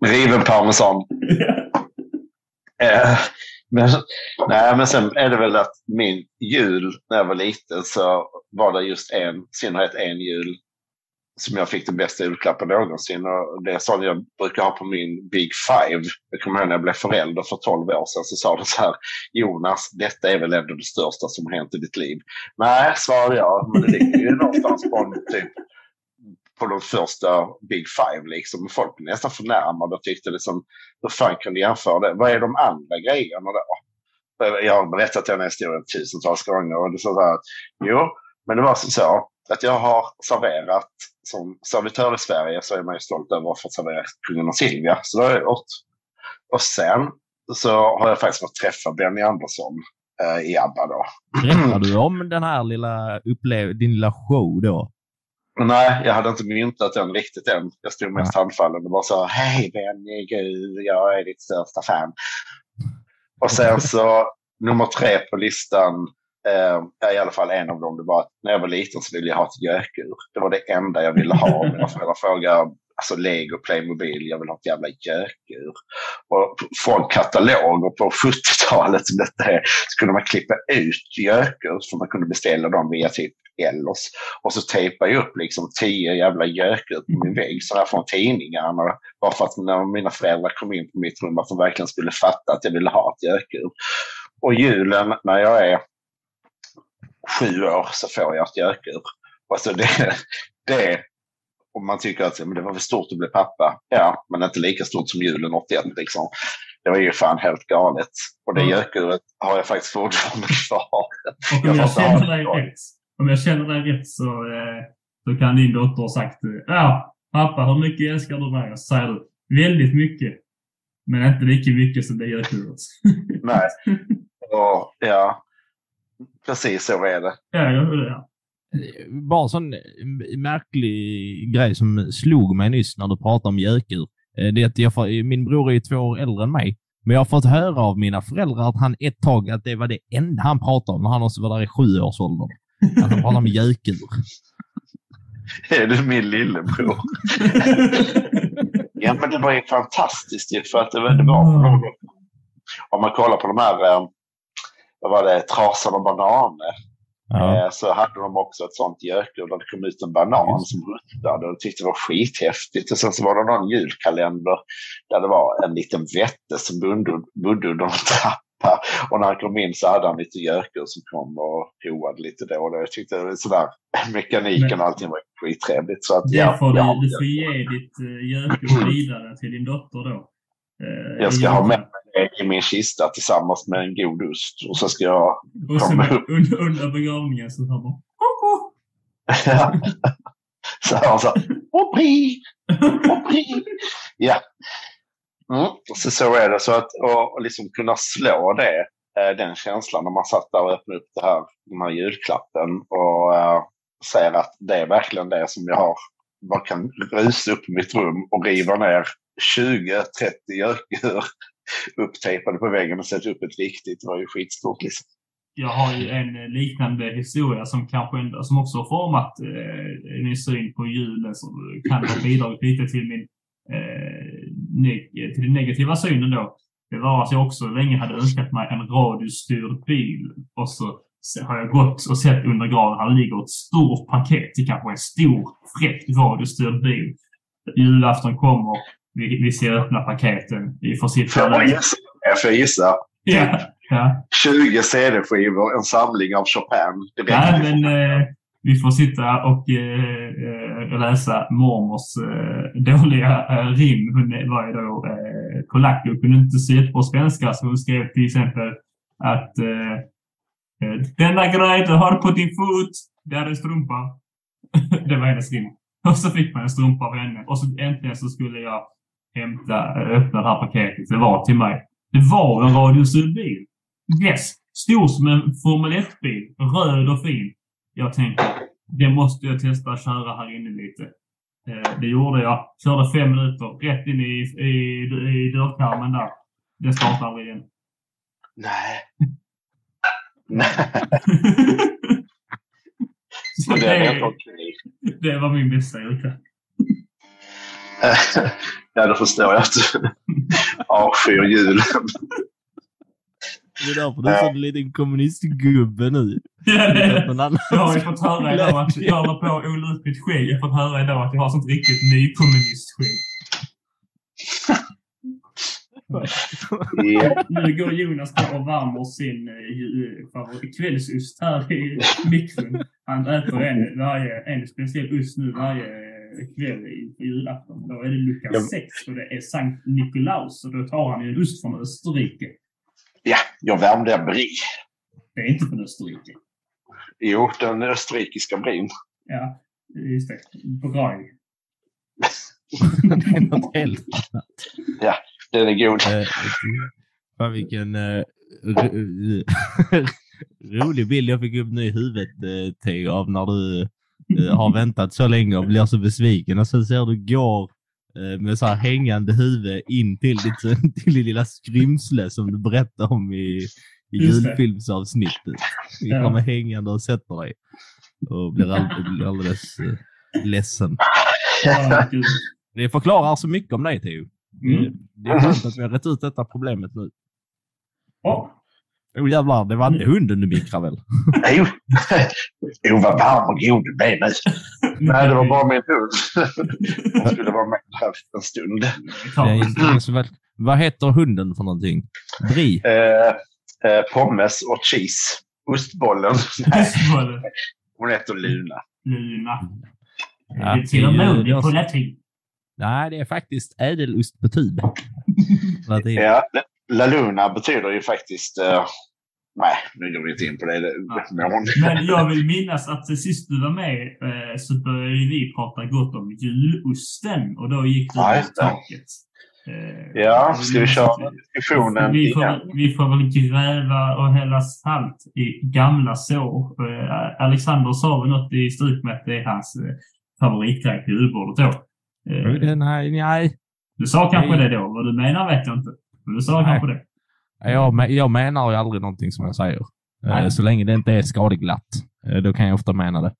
Riven parmesan. eh, men, nej, men sen är det väl att min jul när jag var liten så var det just en, synnerhet en jul som jag fick den bästa julklappen någonsin. Och det är sånt jag brukar ha på min Big Five. Jag kommer ihåg när jag blev förälder för tolv år sedan så sa de så här, Jonas, detta är väl ändå det största som har hänt i ditt liv. Nej, svarade jag, men det ligger ju någonstans på typ på de första Big Five liksom. Folk blev nästan förnärmade och tyckte liksom, hur fan kunde jag jämföra det? Vad är de andra grejerna då? Jag har berättat den här historien tusentals gånger och det så här, jo, men det var så att jag har serverat som servitör i Sverige, så är man ju stolt över att få servera kungen och Silvia, så det har jag gjort. Och sen så har jag faktiskt fått träffa Benny Andersson eh, i ABBA då. Berättar du om den här lilla upplev- din lilla show då? Nej, jag hade inte myntat den riktigt än. Jag stod mest handfallen och bara sa, hej Benny, gud, jag är ditt största fan. Och sen så, nummer tre på listan, eh, i alla fall en av dem, det var att när jag var liten så ville jag ha ett gökur. Det var det enda jag ville ha. Mina föräldrar frågade, alltså Lego, Playmobil, jag vill ha ett jävla gökur. Och från kataloger på sjuttiotalet som detta är, så kunde man klippa ut gökur så man kunde beställa dem via typ Ellos. Och så tejpar jag upp liksom tio jävla gökur på min vägg så här från tidningarna, bara för att när mina föräldrar kom in på mitt rum att de verkligen skulle fatta att jag ville ha ett gökur. Och julen när jag är sju år så får jag ett gökur. Alltså det, det om man tycker att men det var för stort att bli pappa. Ja, men inte lika stort som julen åttioett liksom. Det var ju fan helt galet. Och det gökuret har jag faktiskt fortfarande kvar. Och jag, jag känner dig rätt. Om jag känner dig rätt så, eh, så kan din dotter ha sagt, ja, pappa, hur mycket älskar du mig? Och så säger du, väldigt mycket. Men inte lika mycket som det gökuret. Nej. Och, ja, precis så är det. Ja, jag hörde det, ja. Bara en sån märklig grej som slog mig nyss när du pratade om gökur. Det är att jag, min bror är ju två år äldre än mig. Men jag har fått höra av mina föräldrar att han ett tag, att det var det enda han pratade om när han också var där i sju års ålder. Att han pratade om gökur. Är du min lillebror? Ja, men det var ju fantastiskt för att det var, det var om man kollar på de här, vad var det, trasan och bananer, ja. Så hade de också ett sånt göklubb där det kom ut en banan som ruttade och tyckte det var skithäftigt. Och sen så var det någon julkalender där det var en liten vätte som bodde under en trappa, och när han kom in så hade han lite göklubb som kom och roade lite då och då. Jag tyckte det var sådär, mekaniken och allting var skittrevligt. Så att, det ja, får ja, du, du får ge ditt göklubb vidare till din dotter då. Jag ska ha med mig i min kista tillsammans med en god ost. Och så ska jag och komma upp under, under begravningen så här bara koko. Så här så Hoppi Hoppi ja. Mm. Och så, så är det så att och, och liksom kunna slå det, den känslan när man satt där och öppnade upp det här, den här julklappen och äh, säger att det är verkligen det som jag har. Man kan rusa upp i mitt rum och riva ner tjugo trettio gökur upptejpade på väggen och sätta upp ett riktigt. Det var ju skitstort liksom. Jag har ju en liknande historia som kanske som också har format eh, min syn på julen, som kan ha bidragit lite till min eh, neg- till den negativa synen då. Det var att jag också länge hade önskat mig en radiostyrd bil, och så har jag gått och sett under graven här ligger ett stort paket, det kanske är en stor fräck radiostyrd bil. Julafton kommer, vi, vi ser öppna paketen, vi får sitta för gissa. Ja, ja. tjugo C D-skivor, en samling av Chopin. Ja, men eh, vi får sitta och eh, läsa mormors eh, dåliga eh, rim. Hon var ju då eh, polack och kunde inte se på svenska, så hon skrev till exempel att eh, denna grej du har på din fot, där är strumpa. Det var hennes rim. Och så fick man en strumpa av henne. Och så äntligen så skulle jag hämta, öppna det här paketet. Det var till mig. Det var en radiosudbil. Yes. Stor som en Formel ett-bil. Röd och fin. Jag tänkte, det måste jag testa att köra här inne lite. Eh, det gjorde jag. Körde fem minuter. Rätt in i, i, i dörrkarmen där. Det startade vi igen. Nej. Nej. Så det, det, det var min bästa yrka. Ja, då förstår jag att du avskyr julen. Det är därför du är en liten kommunistgubbe nu. Ja, det är det. Jag har ju fått höra idag att jag håller på olutligt skägg. Jag har fått höra idag att jag har sånt riktigt nykommunistskägg. Yeah. Nu går Jonas där och värmer sin uh, kvällsost här i mixen. Han äter en, varje, en speciell ost nu varje kväll i, i julafton. Då är det lucka sex och det är Sankt Nikolaus, och då tar han en ost från Österrike. Ja, jag värmde en brie. Det är inte från Österrike. Jo, den österrikiska brin. Ja, just det. Bra. Det är något helt annat. Ja. Den är god. För vilken uh, ro- rolig bild jag fick upp nu i huvudet uh, till, av när du uh, har väntat så länge och blir så besviken. Och sen ser du går uh, med så här hängande huvud in till ditt, till det lilla skrymsle som du berättade om i, i julfilmsavsnittet. Vi kommer hängande och sätter dig och blir all- alldeles uh, ledsen. Det förklarar så mycket om dig, Theo. Mm. Det är sant att vi har rätt ut detta problemet nu. Åh, oh. oh, jävlar, det var inte hunden du mikrar väl? Jo, jo, vad varm och god du blev nu. Nej, det var bara min hund. Hon skulle vara med här en stund. Ja, vad heter hunden för någonting? Brie? Eh, eh, pommes och cheese. Ostbollen. Ostbollen. Hon heter Luna. Luna. Ja, det är till och med på latin. Nej, det är faktiskt ädelost på tub. Ja, La Luna betyder ju faktiskt... Uh, nej, nu går vi inte in på det. Ja. Men jag vill minnas att sist du var med uh, så började vi prata gott om julosten. Och då gick du ja, på taket. Uh, ja, ska vi köra diskussionen vi får, igen? Vi får väl gräva och hälla salt i gamla sår. Uh, Alexander sa väl något i stryk med att det är hans uh, favoritträck i julbordet då. Uh, nej, nej. Du sa nej. Kanske det då. Vad du menar vet jag inte. Men du sa nej. Kanske det. Jag, jag menar ju aldrig någonting som jag säger. Uh, så länge det inte är skadeglatt. Uh, då kan jag ofta mena det.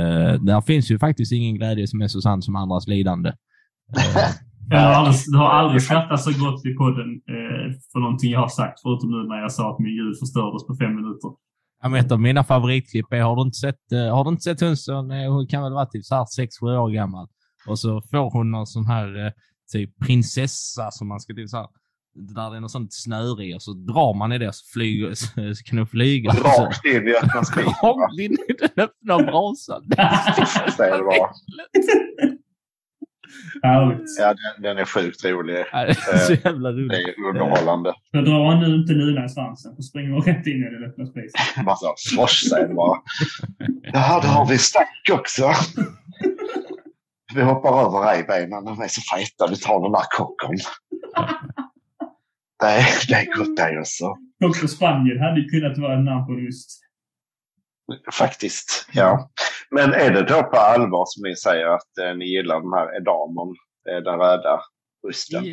Uh, där finns ju faktiskt ingen glädje som är så sann som andras lidande. Uh, jag har aldrig, du har aldrig skrattat så gott i podden uh, för någonting jag har sagt, förutom nu när jag sa att min ljud förstördes på fem minuter. Ja, men ett av mina favoritklipp är, har du inte sett, har du inte sett Hundsson, hon kan väl vara typ så här sex sju år gammal. Och så får hon någon sån här typ prinsessa som man ska typ så här, där det är något sånt snöre, och så drar man i det så, flyger, så kan hon flyga. Rakt in i öppnas skit. Rakt in i den öppna brasan. Säger det bara. Ja, den, den är sjukt rolig. Ja, det är så jävla rolig. Det är underhållande. Jag drar nu inte linan svansen och springer och rätt in i den öppna spisen. Bara så, svars, säger det bara. Ja, då har vi stack också. Vi hoppar över rejbenen, de är så feta, vi tar den där kocken. Nej, det är gott det också. Kock på Spanien hade ju kunnat vara en namn på just. Faktiskt, ja. Men är det då på allvar som ni säger att eh, ni gillar den här edamon, eh, den röda rusten?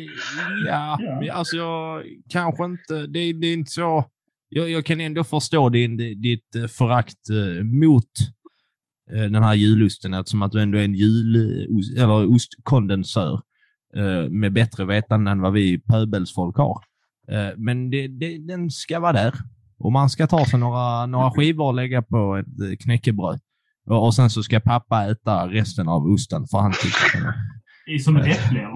Ja, ja. Alltså jag kanske inte, det, det är inte så, jag, jag kan ändå förstå din, ditt förakt eh, mot eh, den här jullusten, eftersom att du ändå är en jul, eller ostkondensör eh, med bättre vetande än vad vi pöbelsfolk har. Eh, men det, det, den ska vara där. Och man ska ta sig några, några skivor och lägga på ett knäckebröd. Och sen så ska pappa äta resten av osten för han tycker. Det är som ett äpple.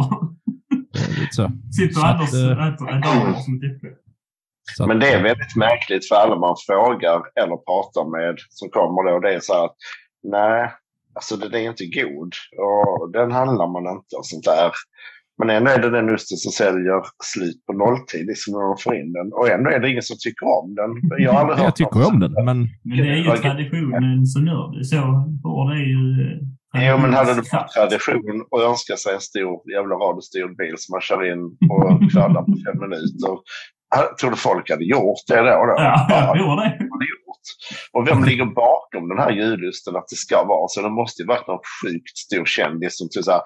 Sitter Anders och äter en dag som ett äpple. Men det är väldigt märkligt för alla man frågar eller pratar med som kommer då. Det är så här att nej, alltså det är inte god. Och den handlar man inte och sånt där. Men ändå är det den osten som säljer slut på nolltid liksom när de får in den. Och ändå är det ingen som tycker om den. Jag, har jag tycker om den. Men, men det är ju traditionen som gör det. Så var det ju... Jo, men hade du fått tradition och önskar sig en stor jävla radiostyrd bil som man kör in och kvaddar på fem minuter. Jag trodde folk hade gjort det då. då. Ja, jag tror det. Och vem ligger bakom den här ljudlusten att det ska vara så? Det måste ju varit någon sjukt stor kändis som typ så här,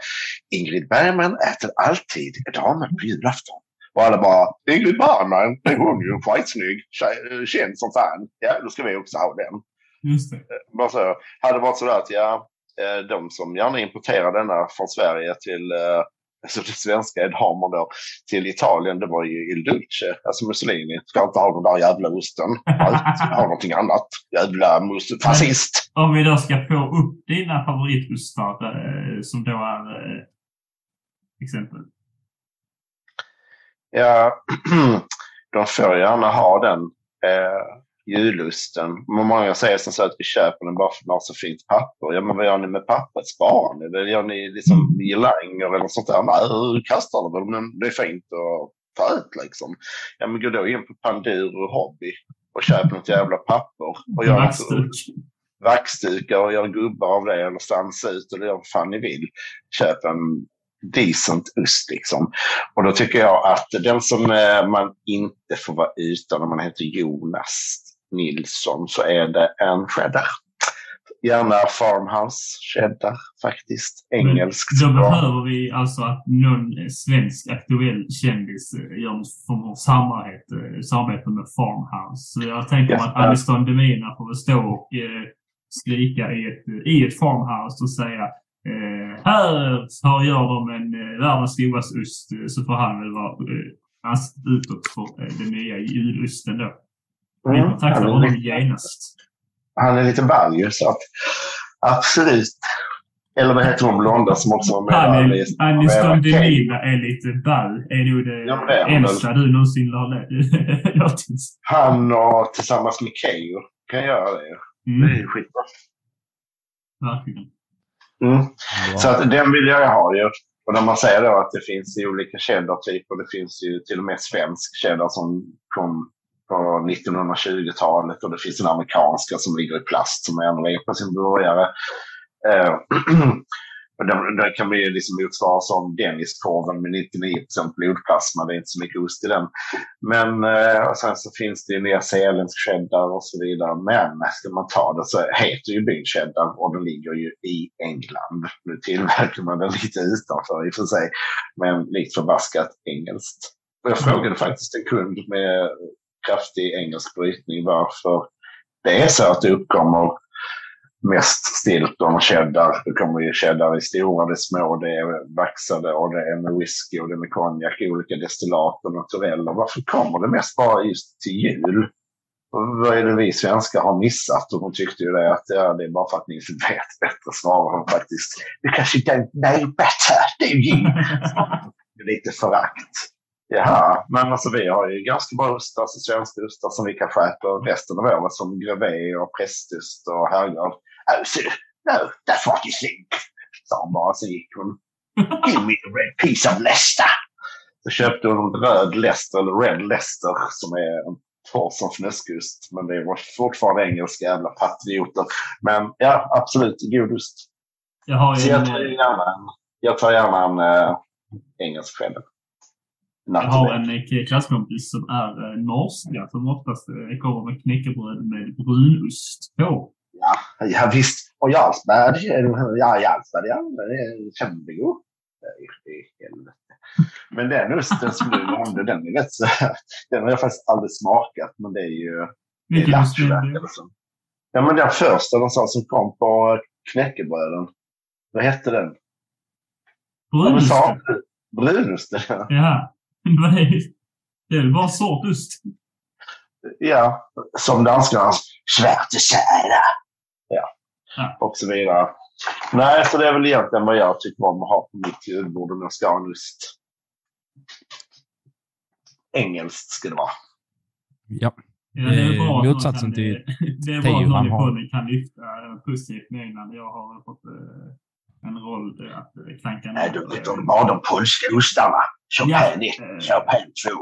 Ingrid Bergman äter alltid damen på julafton. Och alla bara, Ingrid Bergman, det är hon ju, skitsnygg, känd som fan. Ja, då ska vi också ha den. Just det. Bara så, hade varit sådär att ja, de som gärna importerar denna från Sverige till... Alltså det svenska edamon då till Italien, det var ju Il Duce. Alltså Mussolini ska inte ha den där jävla osten. Allt, ha någonting annat. Jävla mus- fascist. Men, om vi då ska få upp dina favoritostar eh, som då är eh, exempel. Ja, då får jag gärna ha den eh, julosten. Men många säger som så att vi köper den bara för att man har så fint papper. Ja, men vad gör ni med pappret? Sparar ni? Eller gör ni liksom gelanger eller sånt där? Nej, kastar det väl, men det är fint att ta ut liksom. Ja, men gå då in på Pandur och Hobby och köper något jävla papper. Och gör vaxdukar och gör gubbar av det eller stansa ut eller gör vad fan ni vill. Köp en decent ost liksom. Och då tycker jag att den som eh, man inte får vara utan när man heter Jonas Nilsson så är det en cheddar. Gärna Farmhouse cheddar faktiskt. Engelskt. Men då behöver vi alltså att någon svensk aktuell kändis gör någon samarbete, samarbete med Farmhouse. Jag tänker yes, att Alistair Studemina får stå och eh, skrika i ett, i ett Farmhouse och säga Eh, här, här gör de en eh, världens godaste ost, eh, så får han väl vara eh, anställd utåt för eh, den nya julosten då. Mm, vi kontaktar honom genast. Han är lite valj så att absolut. Eller vad heter de blonda som också var med? Han är, han är Studemina är lite ball. Är nog det ja, det ämsta du någonsin har låtit. Han och tillsammans med Kejo kan göra det. Mm. Det är ju skitbra. Verkligen. Mm. Wow. Så att den vill jag ha ju. Och när man säger då att det finns ju olika cheddartyper, det finns ju till och med svensk cheddar som kom på nittonhundratjugotalet och det finns en amerikanska som ligger i plast som är på sin börjare. Uh, och där, där kan vi liksom utsvara som Dennis-korven med nittionio procent blodplasma, det är inte så mycket ost i den. Men uh, och sen så finns det ju nya zeeländsk cheddar och så vidare. Men ska man ta det så heter ju Bing cheddar och den ligger ju i England. Nu tillverkar man den lite utanför i och för sig, men lite förbaskat engelskt. Och jag frågade faktiskt en kund med kraftig engelsk brytning varför det är så att det uppkommer mest stilt om cheddar. Det kommer ju cheddar i stora, det är små, det är vaxade och det är med whisky och det är med konjak, olika destillat och natureller. Varför kommer det mest bara just till jul? Vad är det vi svenskar har missat? Och hon tyckte ju det att ja, det är bara för att ni inte vet bättre, snarare hon faktiskt. Du kanske don't know better, do you? Lite förakt. Ja, men alltså vi har ju ganska bra ostar, alltså svenska ostar som vi kanske äter resten av året, som grevé och prästost och härgård. Oh, so, no, that's what you think. Så hon bara, så gick hon. Give me a red piece of Leicester. Så köpte hon röd Leicester, eller red Leicester, som är en torr som fnöskost, men det var fortfarande engelska jävla patrioter. Men ja, absolut, god ost. Jag har ju jag tar gärna en, jag tar gärna en äh, engelsk skädel. Jag har en klasskompis som är norska, som oftast kommer med knäckebröd med brunost på. Ja, ja visst. Och Jarlsberg, ja, Jarlsberg, ja, det är kämpegod. Men den osten som du nämnde, den är rätt så, den har jag faktiskt aldrig smakat, men det är ju laxverk eller så. Ja, men den första de sa som kom på knäckebröden, vad hette den? Brunosten. Brunosten, ja. Ja. Det är bara sortust. Ja, som danskarna svärt kära. Ja. Ja, och så vidare. Nej, så det är väl egentligen vad jag tycker om att ha på mitt julbord om jag ska ha en ost. Engelskt ska det vara. Ja, ja det är bra. Motsatsen eh, till det är bra att någon i podden kan lyfta positivt nu innan jag har fått en roll att klanka ner. Nej, du vet om bara de polska ostarna. Chopin ett, ja, Chopin två.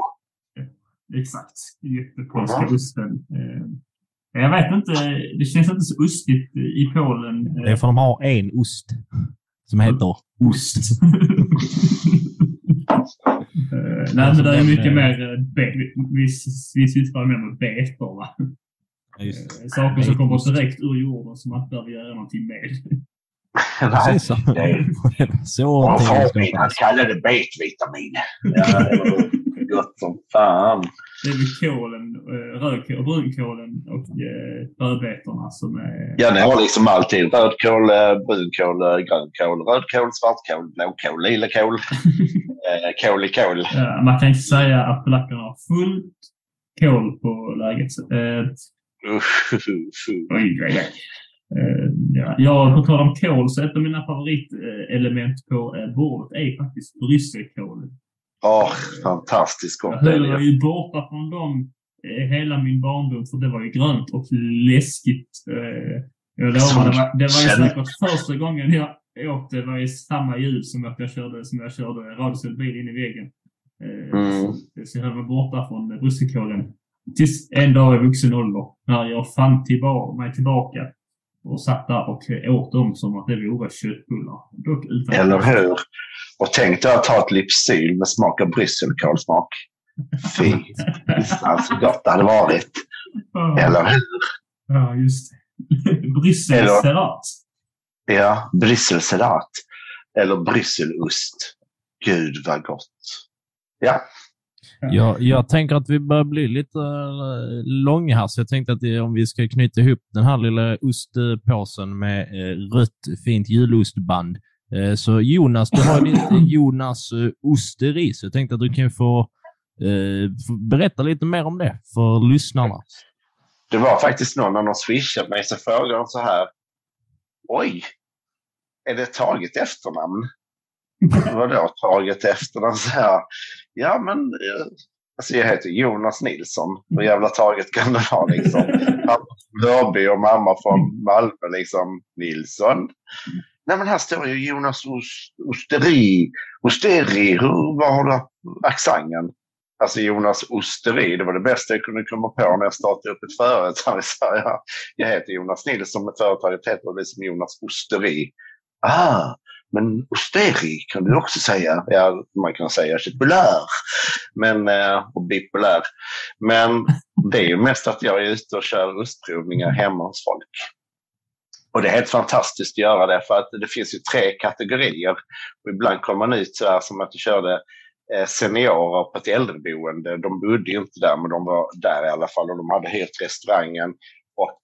Exakt, polska mm. osten. Jag vet inte, det känns inte så ostigt i Polen. Det är för de har en ost som heter ost. uh, nej, men det är mycket mer vi sysslar mer med betor, va? Just. Uh, saker som kommer direkt ur jorden som att behöver göra någonting med. Nej, så det är så det att kalla det betvitamin. Ja, det var gott som fan. Det är väl kålen, rödkål och brunkålen och rödbetorna som är... Ja, det har liksom alltid rödkål, brunkål, grönkål, rödkål, svartkål, blåkål, lila kål, kål i kål. Ja, man kan inte säga att polackerna har fullt kål på läget. Oj, oj, oj. Uh, ja. Jag på tal om kål så ett av mina favoritelement på uh, bordet är faktiskt brysselkål. Åh, oh, uh, fantastiskt gott. Jag höll ju borta från dem uh, hela min barndom, för det var ju grönt och läskigt. Uh, jag lovade, det var, det var ju säkert första gången jag åt det var ju samma ljud som att jag körde som jag körde radiostyrd bil in i väggen. Uh, mm. så, så jag höll mig borta från uh, brysselkålen tills en dag i vuxen ålder när jag fann tillba- mig tillbaka och satt där och åt dem som att det vore köttbullar. Eller hur? Och tänkte jag ta ett lipsyl med smak av brysselkålsmak. Fy, alltså gott det hade varit. Eller hur? Ja, just det. Brysselserat. Ja, brysselserat. Eller brysselost. Gud vad gott. Ja. Jag, jag tänker att vi börjar bli lite lång här, så jag tänkte att det, om vi ska knyta ihop den här lilla ostpåsen med eh, rött fint julostband. Eh, så Jonas, du har lite Jonas eh, Osteri, så jag tänkte att du kan få eh, berätta lite mer om det för lyssnarna. Det var faktiskt någon annan swishat mig så frågan så här. Oj, är det taget efternamn? Vadå taget efternamn så här? Ja, men alltså jag heter Jonas Nilsson. Och jävla taget kan det vara liksom. Hörby och mamma från Malmö liksom, Nilsson. Nej, men här står ju Jonas Osteri. Osteri, hur var det axangen? Alltså Jonas Osteri, det var det bästa jag kunde komma på när jag startade upp ett företag. Så jag, jag heter Jonas Nilsson, men företaget heter liksom Jonas Osteri. Ah, men osteri kan du också säga. Ja, man kan säga bipolär. Men, och bipolär. Men det är ju mest att jag är ute och kör ostprovningar hemma hos folk. Och det är helt fantastiskt att göra det. För att det finns ju tre kategorier. Och ibland kommer man ut så här som att du körde seniorer på ett äldreboende. De bodde ju inte där, men de var där i alla fall. Och de hade hyrt restaurangen. Och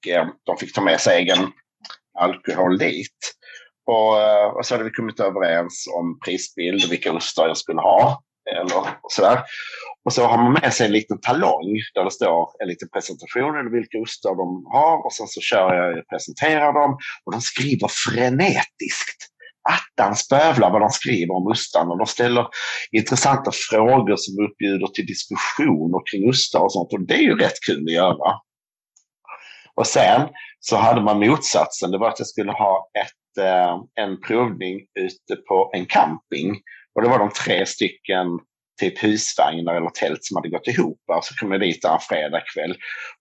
de fick ta med sig egen alkoholit. Och, och så hade vi kommit överens om prisbild och vilka ostar jag skulle ha. Eller sådär. Och så har man med sig en liten talong där det står en liten presentation eller vilka ostar de har. Och sen så kör jag och presenterar dem. Och de skriver frenetiskt. Attans bövlar vad de skriver om ostarna. De ställer intressanta frågor som uppbjuder till diskussioner kring ostar och sånt. Och det är ju rätt kul att göra. Och sen så hade man motsatsen. Det var att jag skulle ha ett, eh, en provning ute på en camping. Och det var de tre stycken typ husvagnar eller tält som hade gått ihop. Och så kom jag dit en fredag kväll.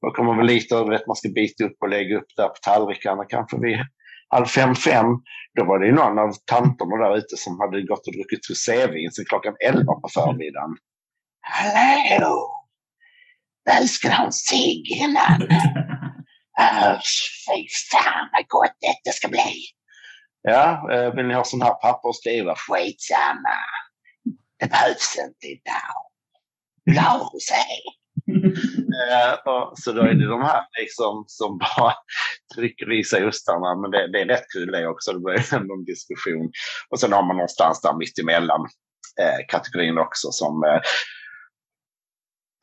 Och kom man väl lite över att man ska bita upp och lägga upp där på tallrikarna kanske vi... halv fem, fem, då var det ju någon av tantorna där ute som hade gått och druckit rosévin sen klockan elva på förmiddagen. Hallå! Älskar han sig innan? uh, fy fan vad gott det ska bli! Ja, uh, vill ni ha sån här papper och skriva? Skitsamma! Det behövs inte idag. Låt sig! Uh, och så då är det de här liksom, som bara trycker i sig ostarna, men det, det är rätt kul det också, det blir en diskussion. Och sen har man någonstans där mitt emellan eh, kategorin också som, eh,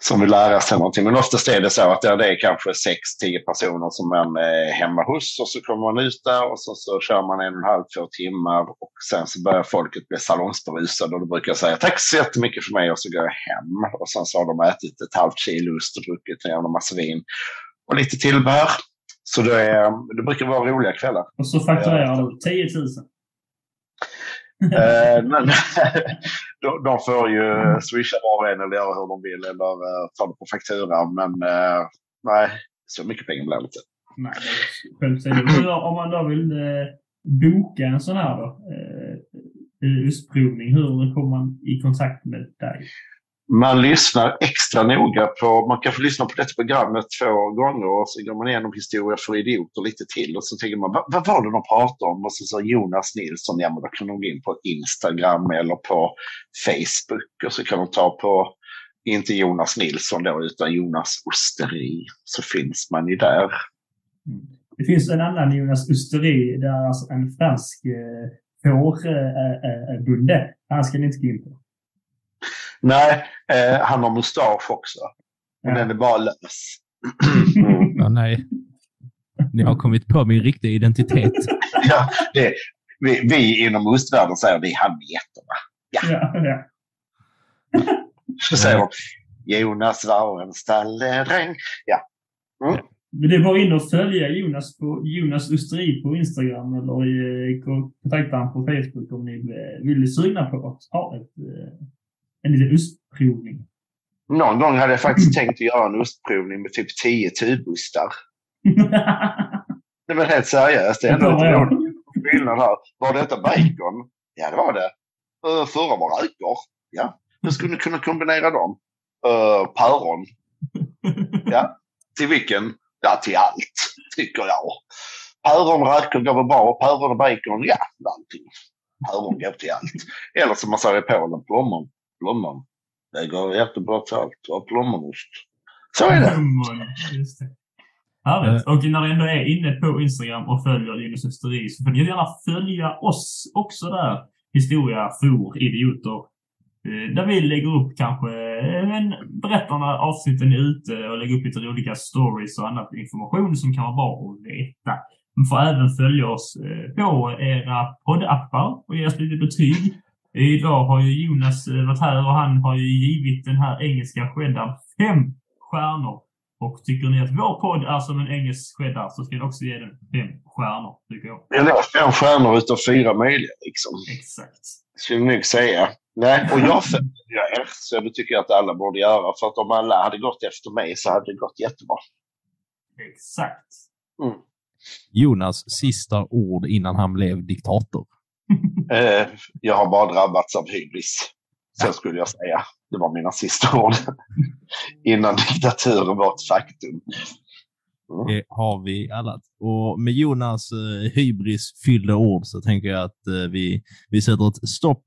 som vill lära sig någonting, men oftast är det så att ja, det är kanske sex till tio personer som man är hemma hos och så kommer man ut där och så, så kör man en och en halv, två timmar och sen så börjar folket bli salongsberusade och då brukar jag säga tack så jättemycket för mig och så går jag hem och sen så har de ätit ett halvt kilo ost och druckit en jävla massa vin och lite tillbehör. Så det, är, det brukar vara roliga kvällar. Och så fakturerar de tio tusen. eh, men, de, de får ju swisha var en eller göra hur de vill eller uh, ta det på faktura. Men uh, nej, så mycket pengar blir det inte. Nej, det är om man då vill eh, boka en sån här då, eh, usprovning, hur kommer man i kontakt med dig? Man lyssnar extra noga på, man kan få lyssna på detta programmet två gånger och så går man igenom historia för idioter lite till och så tänker man, vad, vad var det de pratade om? Och så sa Jonas Nilsson, ja men då kan de gå in på Instagram eller på Facebook och så kan de ta på, inte Jonas Nilsson då utan Jonas Osteri, så finns man ju där. Det finns en annan Jonas Osteri, det är alltså en fransk fårbunde, äh, äh, han ska ni inte gå in på. Nej, eh, han har mustasch också. Men ja. Den är bara lös. Mm. Ja, nej. Ni har kommit på min riktiga identitet. Ja, det, vi, vi inom ostvärlden säger det är hameterna. Ja. Ja, ja. Så säger de, Jonas var en stalledräng. Ja. Mm. Ja. Men det är bara in och följa Jonas på Jonas Osteri på Instagram eller i kontaktan på Facebook om ni vill syna på oss. Ha ett... En liten ostprovning. Någon gång hade jag faktiskt tänkt att göra en ostprovning med typ tio tubostar. Det var helt seriöst. Det är ändå inte någon skillnad här. Var detta bacon? Ja, det var det. Uh, förra var räkor. Ja. Hur skulle ni kunna kombinera dem? Uh, päron. Ja. Till vilken? Ja, till allt, tycker jag. Päron och räkor går väl bra. Päron och bacon, ja. Allting. Päron går till allt. Eller som man säger i Polen, plommon. Plommon. Det går jättebra till allt. Och plommonost. Så är det. Just det. Härligt. Och när du ändå är inne på Instagram och följer Jonas Osteri så får ni gärna följa oss också där. Historia för idioter. Där vi lägger upp kanske berättar när avsnitten är ute och lägger upp lite olika stories och annat information som kan vara bra att veta. Man får även följa oss på era poddappar och ge oss lite betyg. Idag har ju Jonas varit här och han har ju givit den här engelska cheddar fem stjärnor. Och tycker ni att vår podd är som en engelsk cheddar så ska ni också ge den fem stjärnor, tycker jag. Eller fem stjärnor utav fyra möjliga, liksom. Exakt. Skulle jag nog säga. Nej, och jag följer er, så jag tycker att alla borde göra. För att om alla hade gått efter mig så hade det gått jättebra. Exakt. Mm. Jonas sista ord innan han blev diktator. Jag har bara drabbats av hybris. Så skulle jag säga. Det var mina sista ord innan diktaturen var ett faktum. Mm. Det har vi alla. Och med Jonas hybris fyllda ord så tänker jag att vi, vi sätter ett stopp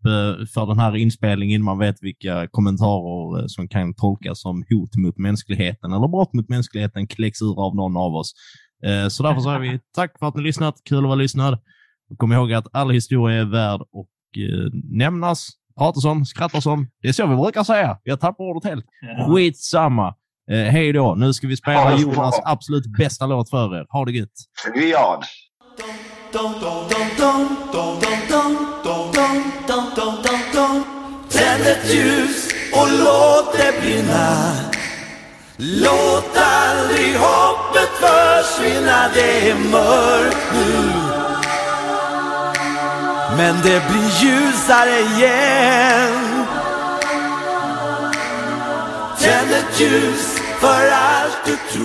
för den här inspelningen. Man vet vilka kommentarer som kan tolkas som hot mot mänskligheten eller brott mot mänskligheten kläcks ur av någon av oss. Eh, så därför säger vi tack för att ni lyssnat. Kul att vara lyssnad. Kom ihåg att all historia är värd och eh, nämnas, pratas om, skrattas om. Det är så vi brukar säga. Jag tappar ordet helt. Skitsamma. Eh, hej då. Nu ska vi spela Jonas absolut bästa låt för er. Ha det gött. Ja. Don't don't don't don't don't don't don't don't don't don't. Tänd ett ljus och låt det brinna. Låt aldrig hoppet försvinna. Det är mörkt nu, men det blir ljusare igen. Tänd ett ljus för allt du tror.